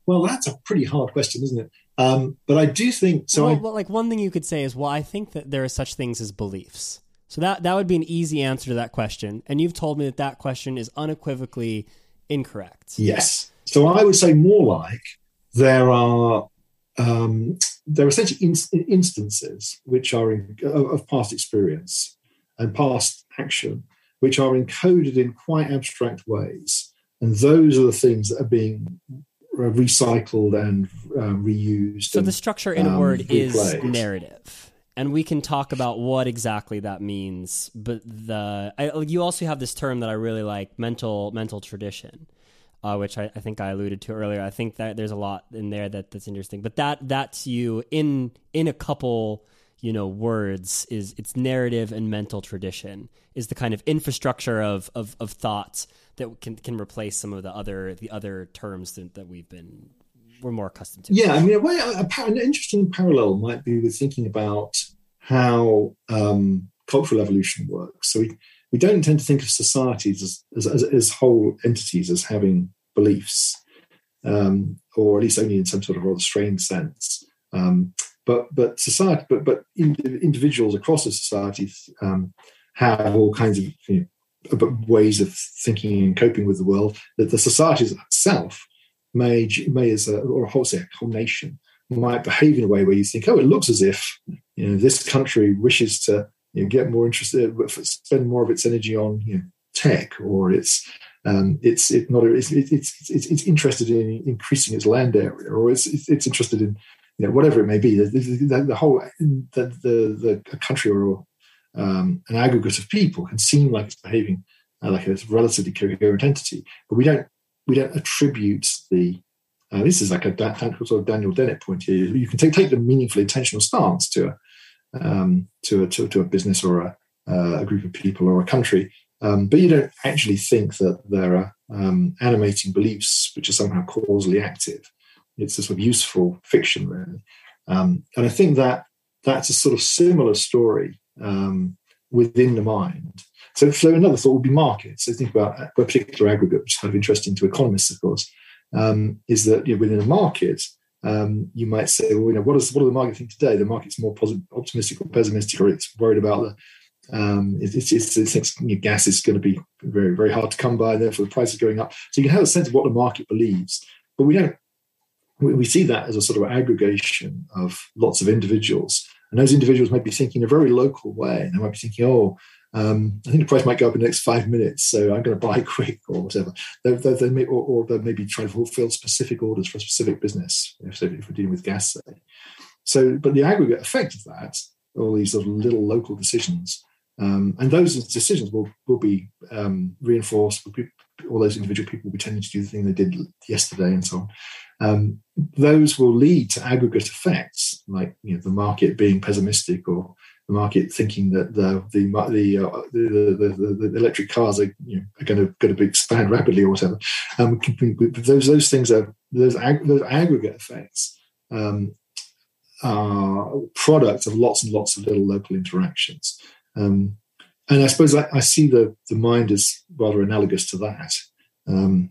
Well, that's a pretty hard question, isn't it? Um, but I do think so. Well, I, well, like one thing you could say is, well, I think that there are such things as beliefs. So that, that would be an easy answer to that question. And you've told me that that question is unequivocally incorrect. Yes. So I would say more like there are um, there are essentially in, instances which are in, of past experience and past action, which are encoded in quite abstract ways, and those are the things that are being recycled and uh, reused. So and, the structure in a um, word replayed. Is narrative. And we can talk about what exactly that means. But the I, you also have this term that I really like, mental mental tradition, uh, which I, I think I alluded to earlier. I think that there's a lot in there that, that's interesting. But that that's you in in a couple, you know, words is it's narrative and mental tradition is the kind of infrastructure of of, of thoughts that can can replace some of the other the other terms that, that we've been. We're more accustomed to. Yeah, I mean, a way, a, an interesting parallel might be with thinking about how um, cultural evolution works. So we, we don't tend to think of societies as, as, as whole entities as having beliefs, um, or at least only in some sort of rather strange sense. Um, but but society, but but individuals across a society um, have all kinds of you know, ways of thinking and coping with the world that the society itself. May, may as a, or a whole, say, a whole nation might behave in a way where you think, oh, it looks as if you know this country wishes to you know, get more interested, spend more of its energy on you know, tech, or it's um, it's it not it's it's it's it's interested in increasing its land area, or it's it's interested in you know whatever it may be. The, the, the whole the the, the country or um, an aggregate of people can seem like it's behaving uh, like a relatively coherent entity, but we don't. We don't attribute the. Uh, this is like a sort of Daniel Dennett point here. You can take take the meaningful, intentional stance to a um, to a to, to a business or a, uh, a group of people or a country, um, but you don't actually think that there are um, animating beliefs which are somehow causally active. It's a sort of useful fiction, really. Um, and I think that that's a sort of similar story um, within the mind. So, so another thought would be markets. So think about a particular aggregate, which is kind of interesting to economists, of course, um, is that you know, within a market, um, you might say, well, you know, what does what do the market think today? The market's more positive, optimistic or pessimistic, or it's worried about the um, it, it, it, it thinks you know, gas is going to be very, very hard to come by, and therefore the price is going up. So you can have a sense of what the market believes, but we don't. We, we see that as a sort of aggregation of lots of individuals, and those individuals might be thinking in a very local way. They might be thinking, oh. Um, I think the price might go up in the next five minutes, so I'm going to buy quick or whatever. They, they, they may, or, or they may be trying to fulfill specific orders for a specific business, if, if we're dealing with gas, say. So, but the aggregate effect of that, all these sort of little local decisions, um, and those decisions will will be um, reinforced. All those individual people will be tending to do the thing they did yesterday, and so on. Um, those will lead to aggregate effects, like you know, the market being pessimistic or. The market thinking that the the the, uh, the, the, the, the electric cars are, you know, are going to going to expand rapidly or whatever. Um, those those things are those ag- those aggregate effects um, are products of lots and lots of little local interactions. Um, and I suppose I, I see the the mind as rather analogous to that. Um,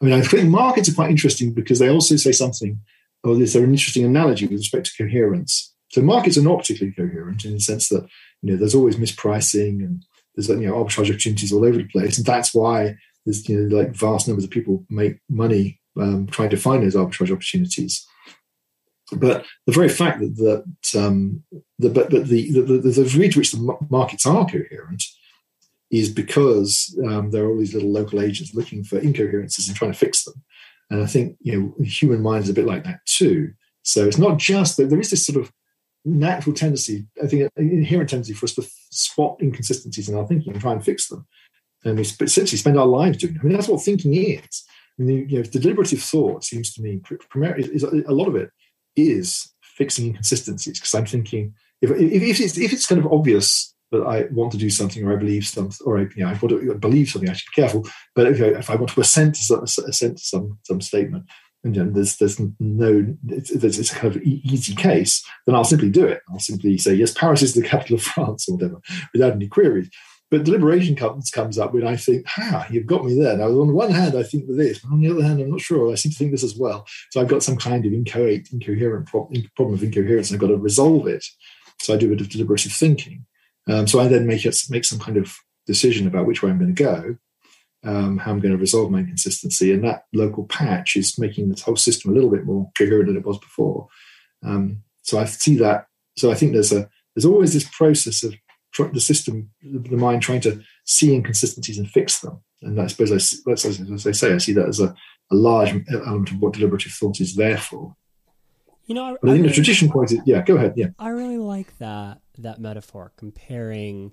I mean, I think markets are quite interesting because they also say something, or there's an interesting analogy with respect to coherence. So markets are not particularly coherent in the sense that you know there's always mispricing and there's you know arbitrage opportunities all over the place, and that's why there's you know like vast numbers of people make money um, trying to find those arbitrage opportunities. But the very fact that that um, the but but the the, the the degree to which the markets are coherent is because um, there are all these little local agents looking for incoherences and trying to fix them, and I think you know human mind is a bit like that too. So it's not just that there is this sort of natural tendency, I think, an inherent tendency for us to spot inconsistencies in our thinking and try and fix them. And we essentially spend our lives doing it. I mean, that's what thinking is. I mean, you know, deliberative thought seems to me, primarily, is, a lot of it is fixing inconsistencies, because I'm thinking, if, if, if, it's, if it's kind of obvious that I want to do something or I believe something, or I, you know, I want to believe something, I should be careful. But if, you know, if I want to assent to some, assent to some, some statement, and you know, there's there's no it's, it's a kind of easy case, then I'll simply do it. I'll simply say, yes, Paris is the capital of France or whatever, without any queries. But deliberation comes comes up when I think, ah, you've got me there. Now, on the one hand, I think this, but on the other hand, I'm not sure. I seem to think this as well. So I've got some kind of inchoate, incoherent pro- problem of incoherence, and I've got to resolve it. So I do a bit of deliberative thinking. Um, so I then make it, make some kind of decision about which way I'm going to go. Um, how I'm going to resolve my inconsistency, and that local patch is making this whole system a little bit more coherent than it was before. Um, so I see that. So I think there's a there's always this process of tr- the system, the mind trying to see inconsistencies and fix them. And I suppose I see, that's as, as I say, I see that as a, a large element of what deliberative thought is there for. You know, I, but I think I really, the tradition point is yeah. Go ahead. Yeah, I really like that that metaphor, comparing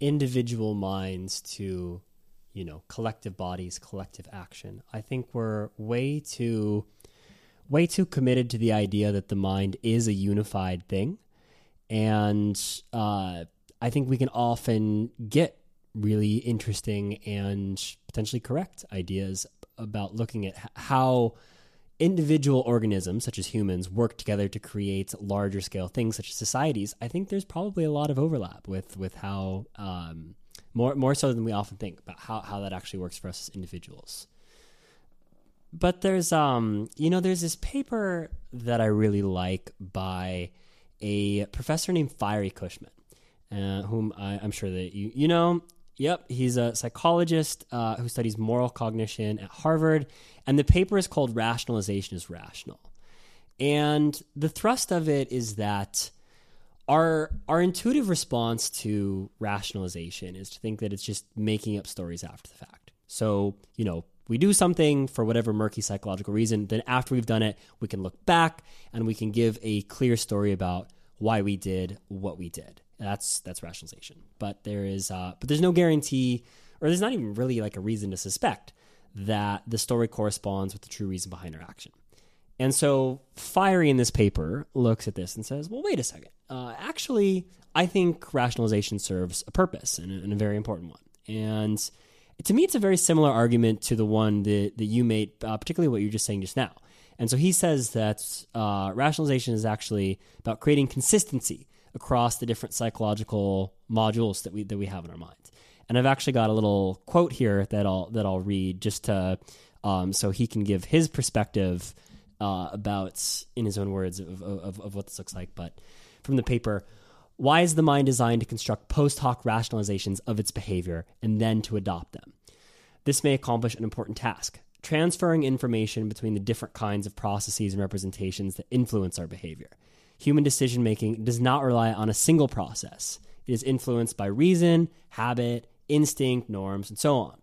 individual minds to, you know, collective bodies, collective action. I think we're way too way too committed to the idea that the mind is a unified thing. And uh, I think we can often get really interesting and potentially correct ideas about looking at how individual organisms, such as humans, work together to create larger scale things, such as societies. I think there's probably a lot of overlap with with how, um, more more so than we often think, about how, how that actually works for us as individuals. But there's, um, you know, there's this paper that I really like by a professor named Fiery Cushman, uh, whom I, I'm sure that you you know. Yep, he's a psychologist uh, who studies moral cognition at Harvard, and the paper is called Rationalization is Rational. And the thrust of it is that our our intuitive response to rationalization is to think that it's just making up stories after the fact. So, you know, we do something for whatever murky psychological reason, then after we've done it, we can look back and we can give a clear story about why we did what we did. That's that's rationalization, but there is uh, but there's no guarantee, or there's not even really like a reason to suspect that the story corresponds with the true reason behind our action. And so Fiery in this paper looks at this and says, well, wait a second. Uh, actually, I think rationalization serves a purpose, and a, and a very important one. And to me, it's a very similar argument to the one that, that you made, uh, particularly what you were just saying just now. And so he says that uh, rationalization is actually about creating consistency across the different psychological modules that we that we have in our minds. And I've actually got a little quote here that I'll that I'll read just to um, so he can give his perspective uh, about, in his own words, of, of, of what this looks like. But from the paper, why is the mind designed to construct post hoc rationalizations of its behavior and then to adopt them? This may accomplish an important task, transferring information between the different kinds of processes and representations that influence our behavior. Human decision-making does not rely on a single process. It is influenced by reason, habit, instinct, norms, and so on.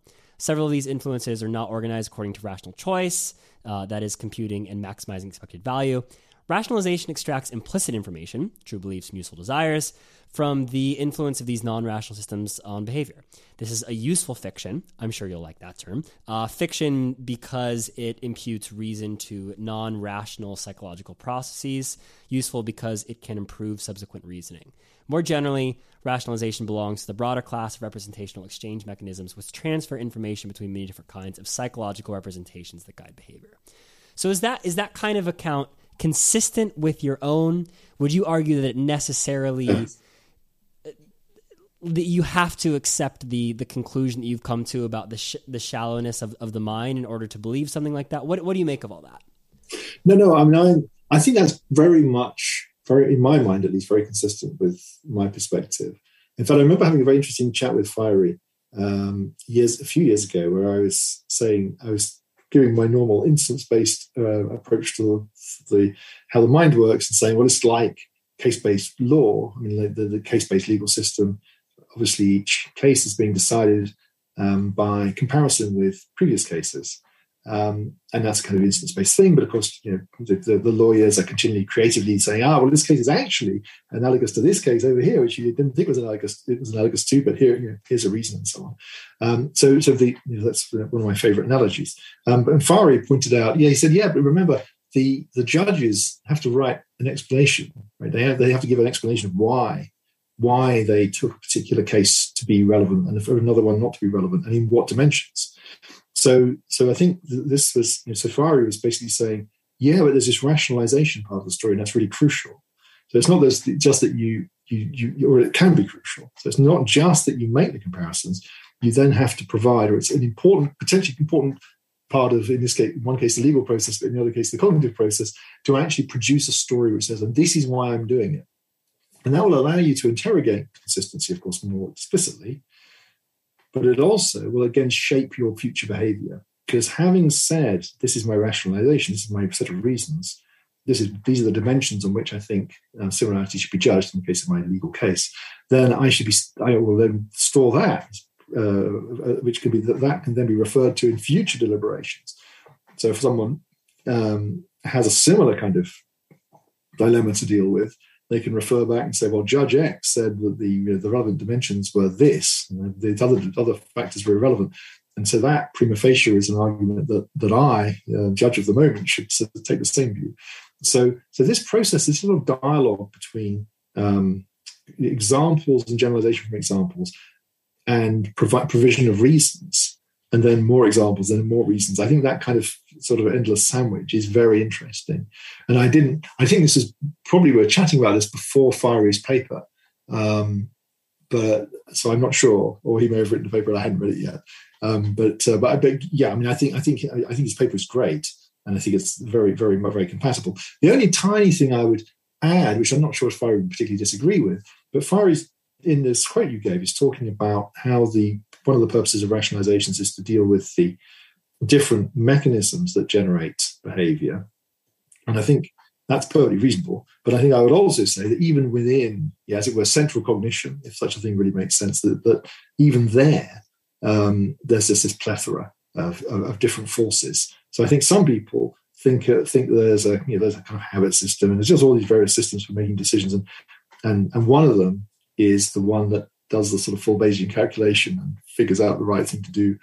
Several of these influences are not organized according to rational choice, uh, that is, computing and maximizing expected value. Rationalization extracts implicit information, true beliefs and useful desires, from the influence of these non-rational systems on behavior. This is a useful fiction. I'm sure you'll like that term. Uh, fiction because it imputes reason to non-rational psychological processes. Useful because it can improve subsequent reasoning. More generally, rationalization belongs to the broader class of representational exchange mechanisms which transfer information between many different kinds of psychological representations that guide behavior. So is that is that kind of account consistent with your own? Would you argue that it necessarily that you have to accept the the conclusion that you've come to about the sh- the shallowness of, of the mind in order to believe something like that? What what do you make of all that? No, no, I mean, I'm, I think that's very much, very in my mind at least, very consistent with my perspective. In fact, I remember having a very interesting chat with Fiery um, years a few years ago, where I was saying I was giving my normal instance-based uh, approach to the, the how the mind works and saying, well, it's like case-based law. I mean, like the, the case-based legal system, obviously each case is being decided um, by comparison with previous cases. Um, and that's kind of an instance-based thing. But of course, you know, the, the, the lawyers are continually creatively saying, ah, well, this case is actually analogous to this case over here, which you didn't think was analogous, it was analogous to, but here, you know, here's a reason and so on. Um, so so the, you know, that's one of my favorite analogies. Um, but Fari pointed out, yeah, he said, yeah, but remember, the, the judges have to write an explanation, right? They have, they have to give an explanation of why, why they took a particular case to be relevant and for another one not to be relevant, and in what dimensions. So, so I think this was, you know, so Fiery was basically saying, yeah, but there's this rationalization part of the story, and that's really crucial. So it's not just that you, you, you, or it can be crucial. So it's not just that you make the comparisons. You then have to provide, or it's an important, potentially important part of, in this case, in one case, the legal process, but in the other case, the cognitive process, to actually produce a story which says, and this is why I'm doing it. And that will allow you to interrogate consistency, of course, more explicitly. But it also will, again, shape your future behavior. Because having said, this is my rationalization, this is my set of reasons, this is these are the dimensions on which I think uh, similarity should be judged in the case of my legal case, then I should be. I will then store that, uh, which can be that, that can then be referred to in future deliberations. So if someone um, has a similar kind of dilemma to deal with, they can refer back and say, well, Judge X said that the, you know, the relevant dimensions were this, and the other, other factors were irrelevant. And so that prima facie is an argument that that I, uh, judge of the moment, should take the same view. So, so this process, this sort of dialogue between um, examples and generalization from examples, and provide provision of reasons, and then more examples, and more reasons. I think that kind of sort of endless sandwich is very interesting. And I didn't. I think this is probably we were chatting about this before Fiery's paper, um, but so I'm not sure, or he may have written a paper and I hadn't read it yet. Um, but uh, but but yeah, I mean, I think I think I think his paper is great, and I think it's very very very compatible. The only tiny thing I would add, which I'm not sure if Fiery would particularly disagree with, but Fiery's, in this quote you gave, is talking about how the one of the purposes of rationalizations is to deal with the different mechanisms that generate behavior. And I think that's perfectly reasonable. But I think I would also say that even within, yeah, as it were, central cognition, if such a thing really makes sense, that, that even there, um, there's this, this plethora of, of, of different forces. So I think some people think uh, think there's a you know there's a kind of habit system, and there's just all these various systems for making decisions, and and and one of them is the one that does the sort of full Bayesian calculation and figures out the right thing to do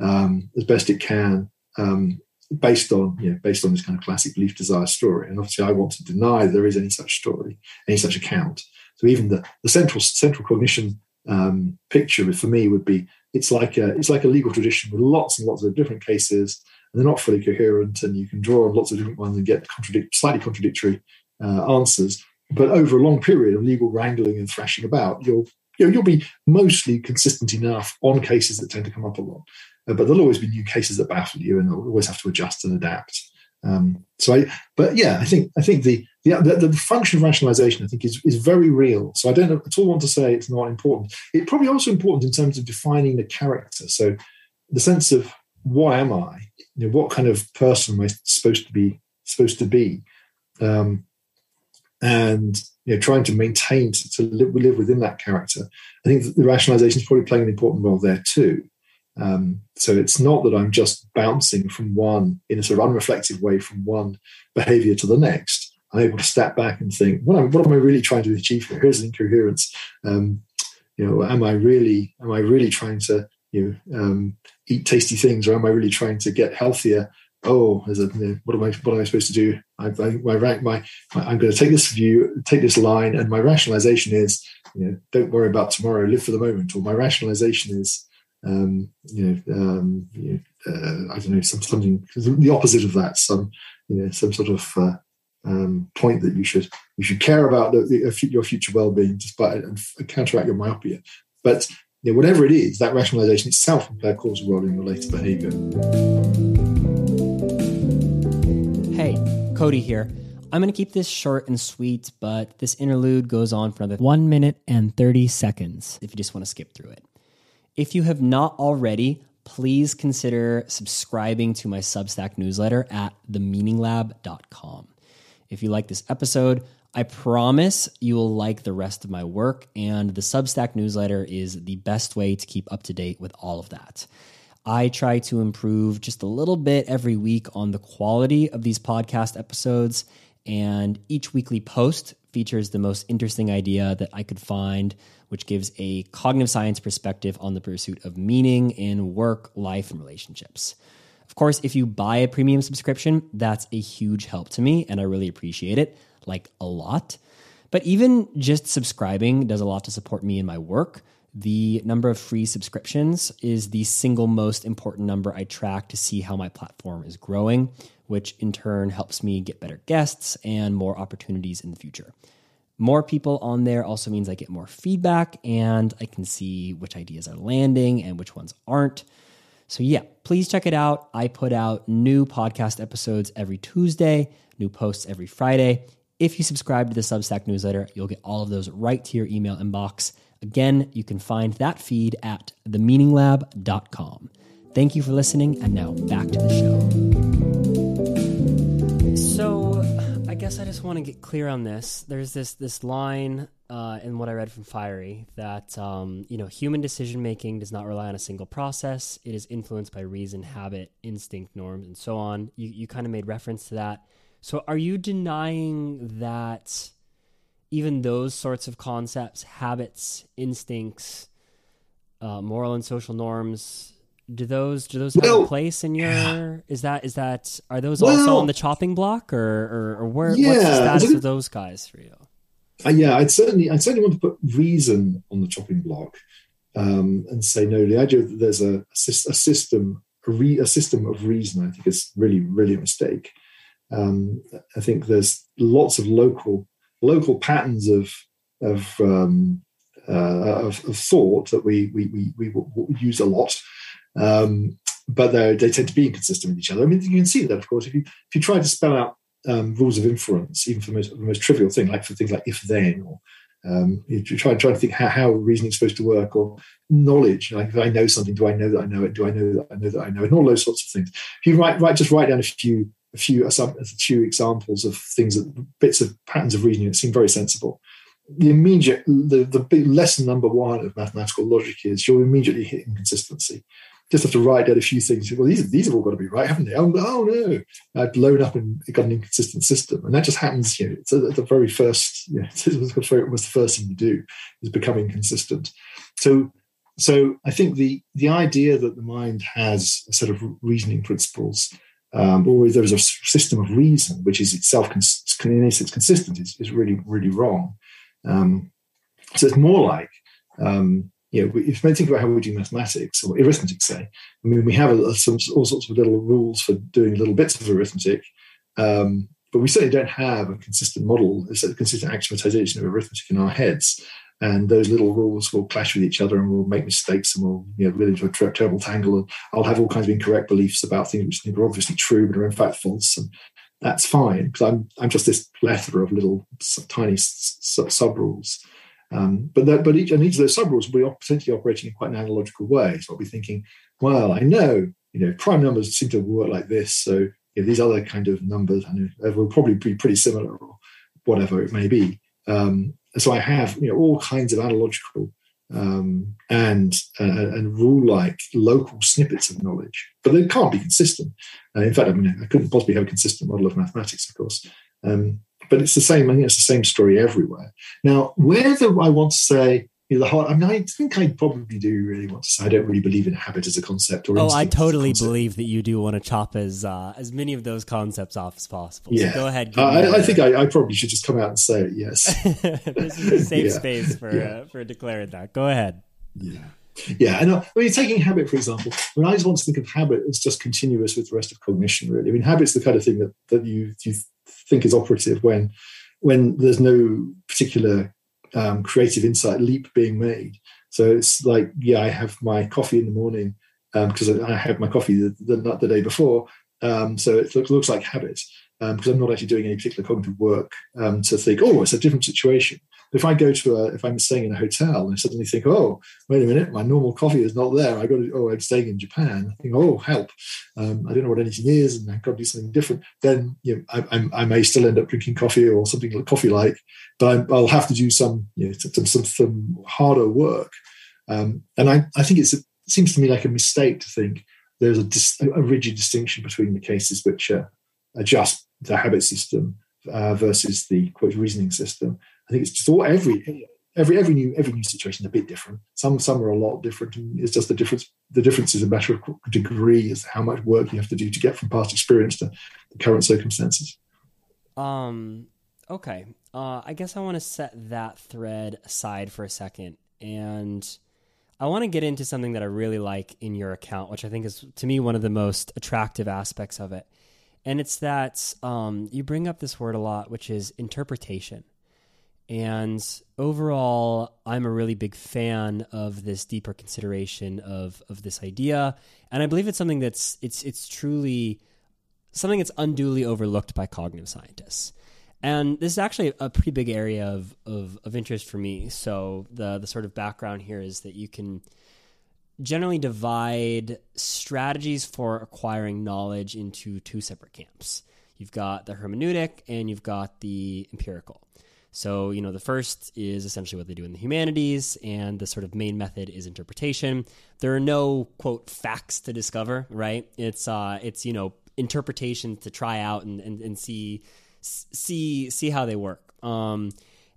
um, as best it can, um, based on you know, based on this kind of classic belief, desire story. And obviously, I want to deny there is any such story, any such account. So even the, the central central cognition um, picture for me would be it's like a it's like a legal tradition with lots and lots of different cases, and they're not fully coherent, and you can draw on lots of different ones and get contradic- slightly contradictory uh, answers. But over a long period of legal wrangling and thrashing about, you'll you know, you'll be mostly consistent enough on cases that tend to come up a lot. Uh, but there'll always be new cases that baffle you, and you'll always have to adjust and adapt. Um, so, I, but yeah, I think I think the the, the, the function of rationalization, I think, is is very real. So I don't at all want to say it's not important. It's probably also important in terms of defining the character. So the sense of what am I? You know, what kind of person am I supposed to be? Supposed to be? Um, And you know, trying to maintain to, to live, live within that character, I think that the rationalization is probably playing an important role there too. Um, so it's not that I'm just bouncing from one in a sort of unreflective way from one behavior to the next. I'm able to step back and think, what am, what am I really trying to achieve here? Here's an incoherence. Um, you know, am I really am I really trying to you know, um, eat tasty things, or am I really trying to get healthier? Oh, there's a, you know, what am I? What am I supposed to do? I, I my rank, my, my I'm going to take this view, take this line, and my rationalization is, you know, don't worry about tomorrow, live for the moment. Or my rationalization is, um, you know, um, you know uh, I don't know, some, something the opposite of that. Some, you know, some sort of uh, um, point that you should you should care about the, the, your future well-being, despite and counteract your myopia. But you know, whatever it is, that rationalization itself can play a causal role in your later behavior. Cody here. I'm going to keep this short and sweet, but this interlude goes on for another one minute and thirty seconds if you just want to skip through it. If you have not already, please consider subscribing to my Substack newsletter at the meaning lab dot com. If you like this episode, I promise you will like the rest of my work, and the Substack newsletter is the best way to keep up to date with all of that. I try to improve just a little bit every week on the quality of these podcast episodes, and each weekly post features the most interesting idea that I could find, which gives a cognitive science perspective on the pursuit of meaning in work, life, and relationships. Of course, if you buy a premium subscription, that's a huge help to me, and I really appreciate it, like a lot. But even just subscribing does a lot to support me in my work. The number of free subscriptions is the single most important number I track to see how my platform is growing, which in turn helps me get better guests and more opportunities in the future. More people on there also means I get more feedback, and I can see which ideas are landing and which ones aren't. So yeah, please check it out. I put out new podcast episodes every Tuesday, new posts every Friday. If you subscribe to the Substack newsletter, you'll get all of those right to your email inbox. Again, you can find that feed at the meaning lab dot com. Thank you for listening, and now back to the show. So I guess I just want to get clear on this. There's this this line uh, in what I read from Fiery that um, you know human decision-making does not rely on a single process. It is influenced by reason, habit, instinct, norms, and so on. You, you kind of made reference to that. So are you denying that even those sorts of concepts, habits, instincts, uh, moral and social norms, do those do those have well, a place in your? Yeah. Is that is that are those well, also on the chopping block, or or, or where? Yeah, what's the status I mean, of those guys for you? Uh, yeah, I'd certainly I'd certainly want to put reason on the chopping block, um, and say no. The idea that there's a, a system a, re, a system of reason, I think, is really really a mistake. Um, I think there's lots of local. local patterns of of, um, uh, of of thought that we we we, we, we use a lot, um, but they tend to be inconsistent with each other. I mean, you can see that, of course, if you if you try to spell out um, rules of inference, even for the most, the most trivial thing, like for things like if then, or um, you try try to think how, how reasoning is supposed to work, or knowledge, like if I know something, do I know that I know it? Do I know that I know that I know it? And all those sorts of things. If you write write just write down a few. A few, a few examples of things that bits of patterns of reasoning that seem very sensible. The immediate, the, the big lesson number one of mathematical logic is you'll immediately hit inconsistency. Just have to write down a few things. Well, these these have all got to be right, haven't they? Oh, oh no, I've blown up and got an inconsistent system, and that just happens. You know, it's at the very first. You know, it's the first thing you do is become inconsistent. So. So I think the the idea that the mind has a set of reasoning principles. Um, or there's a system of reason, which is itself, cons- in its consistent, is, is really, really wrong. Um, so it's more like, um, you know, if we think about how we do mathematics or arithmetic, say, I mean, we have a, a, some, all sorts of little rules for doing little bits of arithmetic, um, but we certainly don't have a consistent model, a consistent axiomatization of arithmetic in our heads. And those little rules will clash with each other, and we'll make mistakes, and we'll you know, really into a ter- terrible tangle. And I'll have all kinds of incorrect beliefs about things which are obviously true but are in fact false, and that's fine because I'm I'm just this plethora of little tiny s- sub rules. Um, but that, but each and each of those sub rules will be potentially operating in quite an analogical way. So I'll be thinking, well, I know you know prime numbers seem to work like this, so you know, these other kind of numbers I know will probably be pretty similar, or whatever it may be. Um, So I have, you know, all kinds of analogical um, and uh, and rule-like local snippets of knowledge, but they can't be consistent. Uh, in fact, I mean, I couldn't possibly have a consistent model of mathematics, of course. Um, but it's the same. I think it's the same story everywhere. Now, whether I want to say, you know, the heart, I mean, I think I probably do really want to say I don't really believe in habit as a concept. Or oh, I totally believe that you do want to chop as uh, as many of those concepts off as possible. Yeah. So go ahead. Uh, I, I think I, I probably should just come out and say it, yes. This is a safe yeah. space for yeah. uh, for declaring that. Go ahead. Yeah. Yeah, and I mean, taking habit, for example, I mean, I just want to think of habit as just continuous with the rest of cognition, really. I mean, habit's the kind of thing that, that you, you think is operative when when there's no particular... Um, creative insight leap being made. So it's like, yeah, I have my coffee in the morning because um, I, I had my coffee the, the, the day before. Um, so it look, looks like habit because um, I'm not actually doing any particular cognitive work um, to think, oh, it's a different situation. If I go to a, if I'm staying in a hotel and I suddenly think, oh, wait a minute, my normal coffee is not there. I got to, oh, I'm staying in Japan. I think, oh, help. Um, I don't know what anything is and I've got to do something different. Then you know, I, I, I may still end up drinking coffee or something like coffee-like, but I'll have to do some, you know, some, some, some harder work. Um, and I, I think it's, it seems to me like a mistake to think there's a, dis, a rigid distinction between the cases which are, are just the habit system uh, versus the, quote, reasoning system. I think it's just all every every every new every new situation is a bit different. Some some are a lot different, and it's just the difference. The difference is a matter of degree, is how much work you have to do to get from past experience to the current circumstances. Um. Okay. Uh, I guess I want to set that thread aside for a second, and I want to get into something that I really like in your account, which I think is to me one of the most attractive aspects of it, and it's that um, you bring up this word a lot, which is interpretation. And overall, I'm a really big fan of this deeper consideration of of this idea, and I believe it's something that's it's it's truly something that's unduly overlooked by cognitive scientists. And this is actually a pretty big area of of, of interest for me. So the the sort of background here is that you can generally divide strategies for acquiring knowledge into two separate camps. You've got the hermeneutic, and you've got the empirical. So, you know, the first is essentially what they do in the humanities, and the sort of main method is interpretation. There are no, quote, facts to discover, right? It's, uh, it's you know, interpretations to try out and, and, and see see see how they work. Um,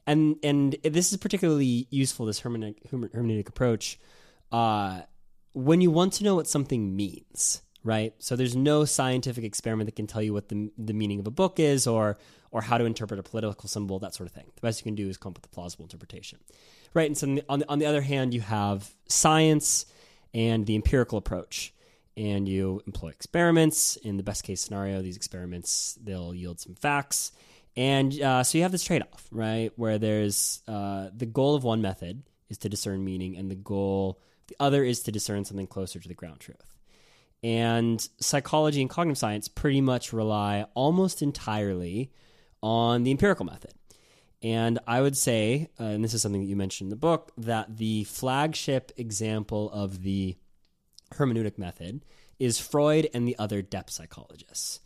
And and this is particularly useful, this hermeneutic, hermeneutic approach, uh, when you want to know what something means, right? So there's no scientific experiment that can tell you what the the meaning of a book is, or or how to interpret a political symbol, that sort of thing. The best you can do is come up with a plausible interpretation, right? And so on the, on the, on the other hand, you have science and the empirical approach, and you employ experiments. In the best case scenario, these experiments, they'll yield some facts. And uh, so you have this trade-off, right, where there's uh, the goal of one method is to discern meaning, and the goal the other is to discern something closer to the ground truth. And psychology and cognitive science pretty much rely almost entirely on the empirical method. And I would say, uh, and this is something that you mentioned in the book, that the flagship example of the hermeneutic method is Freud and the other depth psychologists.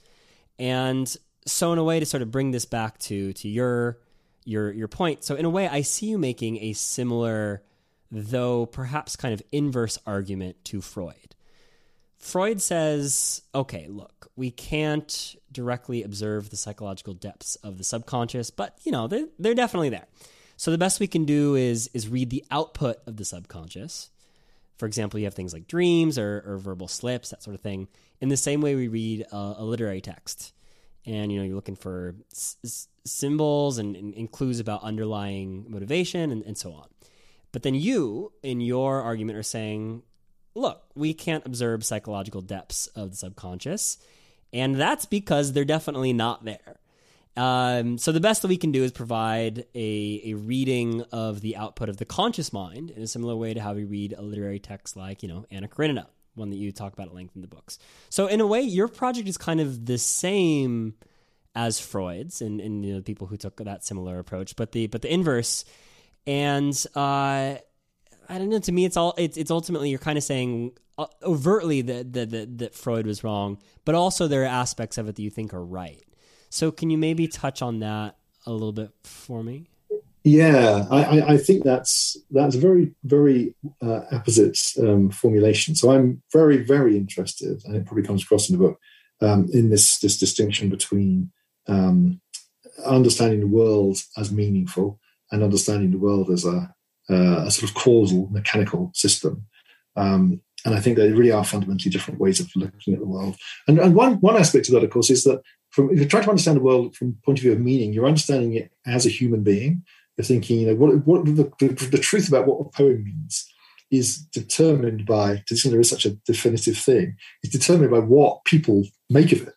And so in a way, to sort of bring this back to to your your your point, so in a way, I see you making a similar, though perhaps kind of inverse argument to Freud. Freud says, okay, look, we can't directly observe the psychological depths of the subconscious, but, you know, they're, they're definitely there. So the best we can do is is read the output of the subconscious. For example, you have things like dreams or, or verbal slips, that sort of thing, in the same way we read a, a literary text. And, you know, you're looking for s- symbols and, and, and clues about underlying motivation and, and so on. But then you, in your argument, are saying, look, we can't observe psychological depths of the subconscious, and that's because they're definitely not there. Um, so the best that we can do is provide a, a reading of the output of the conscious mind in a similar way to how we read a literary text like, you know, Anna Karenina, one that you talk about at length in the books. So in a way, your project is kind of the same as Freud's and, and you know, people who took that similar approach, but the but the inverse. And uh, I don't know, to me, it's all it's, it's ultimately you're kind of saying uh, overtly that, that, that, that Freud was wrong, but also there are aspects of it that you think are right. So can you maybe touch on that a little bit for me? Yeah, I, I think that's that's very, very uh, apposite um, formulation. So I'm very, very interested, and it probably comes across in the book, um, in this this distinction between um, understanding the world as meaningful and understanding the world as a, uh, a sort of causal, mechanical system. Um, and I think they really are fundamentally different ways of looking at the world. And, and one, one aspect of that, of course, is that from if you're trying to understand the world from the point of view of meaning, you're understanding it as a human being. You're thinking, you know, what, what the, the, the truth about what a poem means is determined by, because there is such a definitive thing, it's determined by what people make of it.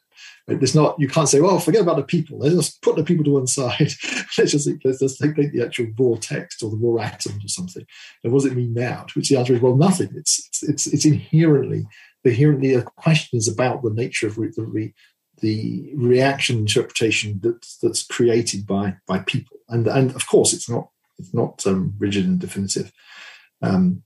It's not, you can't say, well, forget about the people. Let's just put the people to one side. let's just let's just take the actual raw text or the raw atoms or something. And what does it mean now? To which the answer is, well, nothing. It's it's it's inherently, inherently a question is about the nature of the the reaction interpretation that's that's created by by people. And and of course it's not it's not um, rigid and definitive. Um,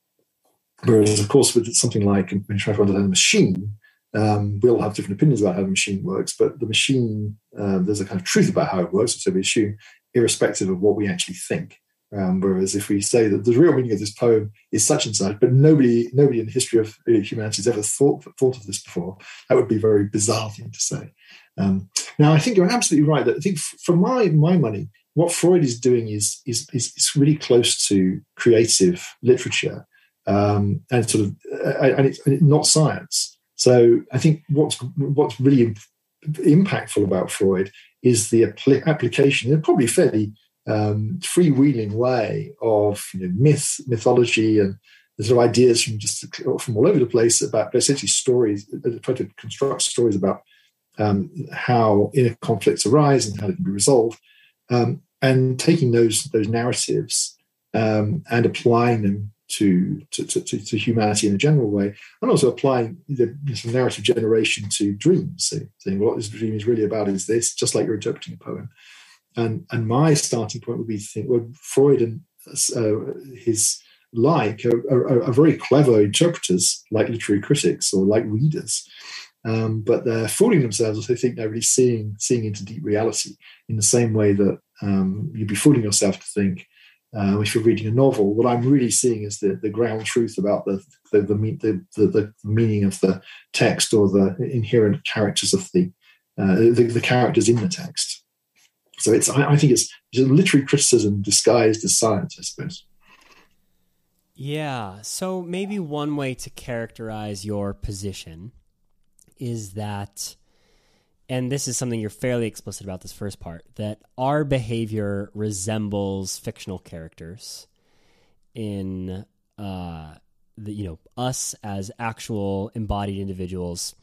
whereas of course with something like when you try to understand a machine, um, we all have different opinions about how the machine works, but the machine uh, there's a kind of truth about how it works, so we assume, irrespective of what we actually think. Um, whereas if we say that the real meaning of this poem is such and such, but nobody nobody in the history of humanity has ever thought thought of this before, that would be a very bizarre thing to say. Um, now, I think you're absolutely right. That I think for my my money, what Freud is doing is is is, is really close to creative literature um, and sort of uh, and, it's, and it's not science. So I think what's what's really impactful about Freud is the apl- application, and probably fairly Um, freewheeling way of you know, myth, mythology, and the sort of ideas from just from all over the place about essentially stories, try to construct stories about um, how inner conflicts arise and how they can be resolved, um, and taking those those narratives um, and applying them to to, to to humanity in a general way, and also applying the narrative generation to dreams. So saying what this dream is really about is this, just like you're interpreting a poem. And and my starting point would be to think, well, Freud and uh, his like are, are, are very clever interpreters, like literary critics or like readers, um, but they're fooling themselves if they think they're really seeing seeing into deep reality in the same way that um, you'd be fooling yourself to think, uh, if you're reading a novel, what I'm really seeing is the, the ground truth about the the the, the, the the meaning of the text or the inherent characters of the, uh, the, the characters in the text. So it's I, I think it's, it's a literary criticism disguised as science, I suppose. Yeah. So maybe one way to characterize your position is that, and this is something you're fairly explicit about this first part, that our behavior resembles fictional characters in uh, the, you know, us as actual embodied individuals.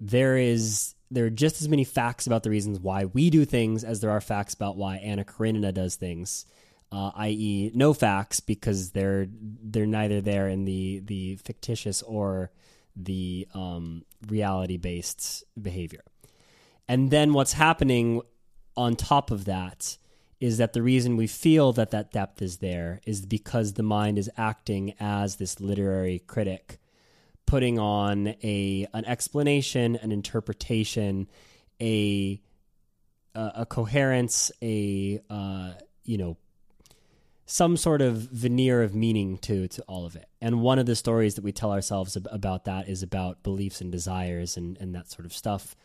There is there are just as many facts about the reasons why we do things as there are facts about why Anna Karenina does things, uh, that is, no facts because they're they're neither there in the the fictitious or the um, reality-based behavior. And then what's happening on top of that is that the reason we feel that that depth is there is because the mind is acting as this literary critic, putting on a an explanation, an interpretation, a a, a coherence, a uh, you know, some sort of veneer of meaning to to all of it. And one of the stories that we tell ourselves ab- about that is about beliefs and desires and, and that sort of stuff.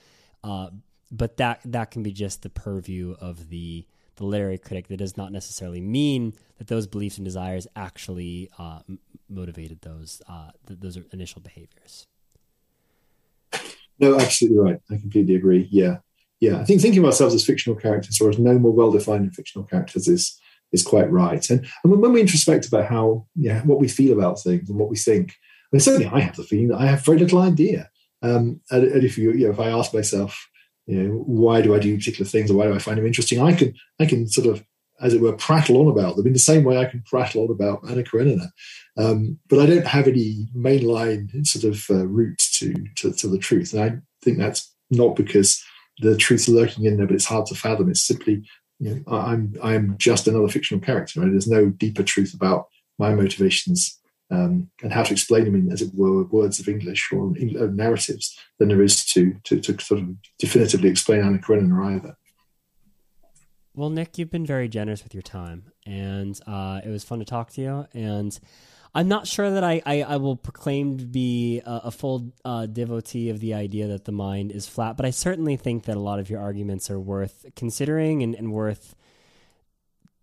Uh, but that that can be just the purview of the the literary critic. That does not necessarily mean that those beliefs and desires actually uh, m- motivated those uh, th- those initial behaviors. No, absolutely right. I completely agree. Yeah, yeah. I think thinking of ourselves as fictional characters or as no more well-defined than fictional characters is is quite right. And and when we introspect about how yeah what we feel about things and what we think, and certainly I have the feeling that I have very little idea. Um, and, and if you, you know, if I ask myself, you know, why do I do particular things, or why do I find them interesting, I can, I can sort of, as it were, prattle on about them in the same way I can prattle on about Anna Karenina. Um, but I don't have any mainline sort of uh, route to, to to the truth, and I think that's not because the truth's lurking in there, but it's hard to fathom. It's simply, you know, I'm I'm just another fictional character, right? There's no deeper truth about my motivations. Um, and how to explain them in, as it were, words of English or uh, narratives than there is to, to to sort of definitively explain Anna Karenina either. Well, Nick, you've been very generous with your time, and uh, it was fun to talk to you. And I'm not sure that I, I, I will proclaim to be a, a full uh, devotee of the idea that the mind is flat, but I certainly think that a lot of your arguments are worth considering and, and worth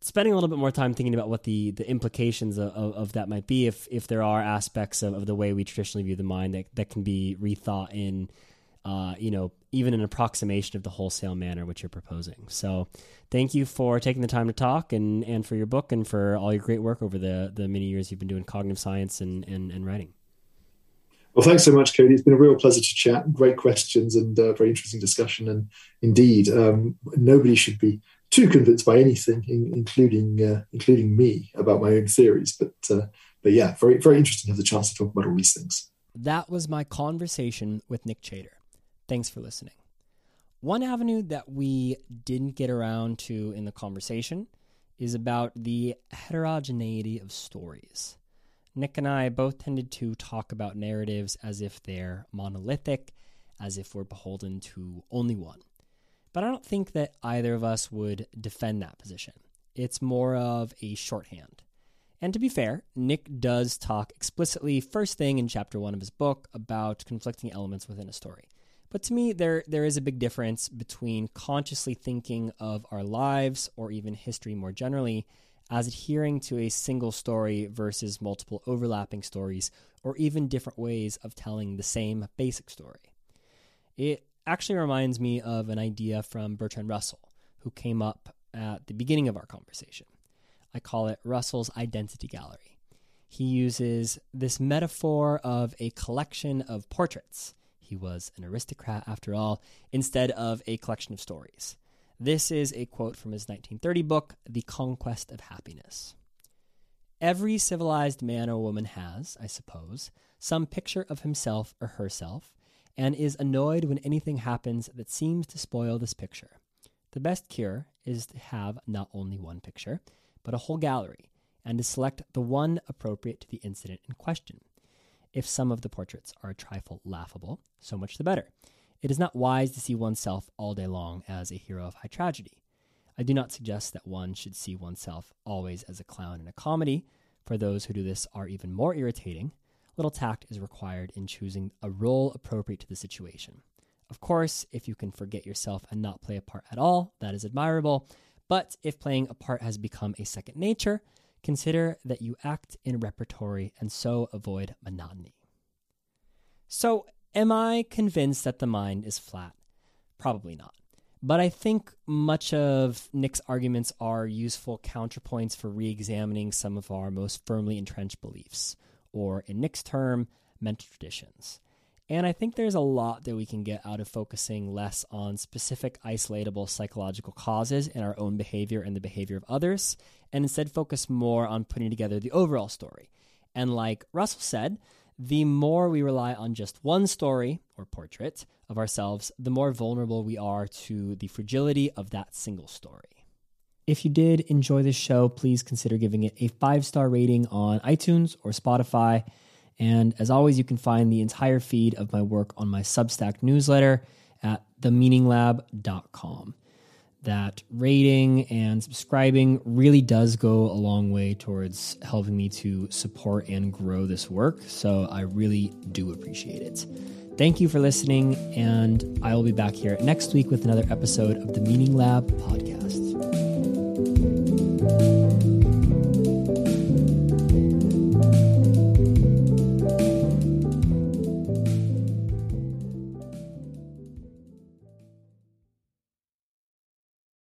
spending a little bit more time thinking about what the, the implications of, of, of that might be if, if there are aspects of, of the way we traditionally view the mind that, that can be rethought in, uh, you know, even an approximation of the wholesale manner which you're proposing. So thank you for taking the time to talk and, and for your book and for all your great work over the, the many years you've been doing cognitive science and, and, and writing. Well, thanks so much, Cody. It's been a real pleasure to chat. Great questions and uh, very interesting discussion. And indeed, um, nobody should be too convinced by anything, including uh, including me, about my own theories. But uh, but yeah, very very interesting to have the chance to talk about all these things. That was my conversation with Nick Chater. Thanks for listening. One avenue that we didn't get around to in the conversation is about the heterogeneity of stories. Nick and I both tended to talk about narratives as if they're monolithic, as if we're beholden to only one. But I don't think that either of us would defend that position. It's more of a shorthand. And to be fair, Nick does talk explicitly first thing in chapter one of his book about conflicting elements within a story. But to me, there there is a big difference between consciously thinking of our lives or even history more generally as adhering to a single story versus multiple overlapping stories or even different ways of telling the same basic story. It actually reminds me of an idea from Bertrand Russell, who came up at the beginning of our conversation. I call it Russell's Identity Gallery. He uses this metaphor of a collection of portraits. He was an aristocrat, after all, instead of a collection of stories. This is a quote from his nineteen thirty book, The Conquest of Happiness. Every civilized man or woman has, I suppose, some picture of himself or herself, and is annoyed when anything happens that seems to spoil this picture. The best cure is to have not only one picture, but a whole gallery, and to select the one appropriate to the incident in question. If some of the portraits are a trifle laughable, so much the better. It is not wise to see oneself all day long as a hero of high tragedy. I do not suggest that one should see oneself always as a clown in a comedy, for those who do this are even more irritating. Little tact is required in choosing a role appropriate to the situation. Of course, if you can forget yourself and not play a part at all, that is admirable. But if playing a part has become a second nature, consider that you act in repertory and so avoid monotony. So, am I convinced that the mind is flat? Probably not. But I think much of Nick's arguments are useful counterpoints for re-examining some of our most firmly entrenched beliefs, or in Nick's term, mental traditions. And I think there's a lot that we can get out of focusing less on specific isolatable psychological causes in our own behavior and the behavior of others, and instead focus more on putting together the overall story. And like Russell said, the more we rely on just one story or portrait of ourselves, the more vulnerable we are to the fragility of that single story. If you did enjoy this show, please consider giving it a five-star rating on iTunes or Spotify. And as always, you can find the entire feed of my work on my Substack newsletter at the meaning lab dot com. That rating and subscribing really does go a long way towards helping me to support and grow this work, so I really do appreciate it. Thank you for listening, and I will be back here next week with another episode of the Meaning Lab podcast.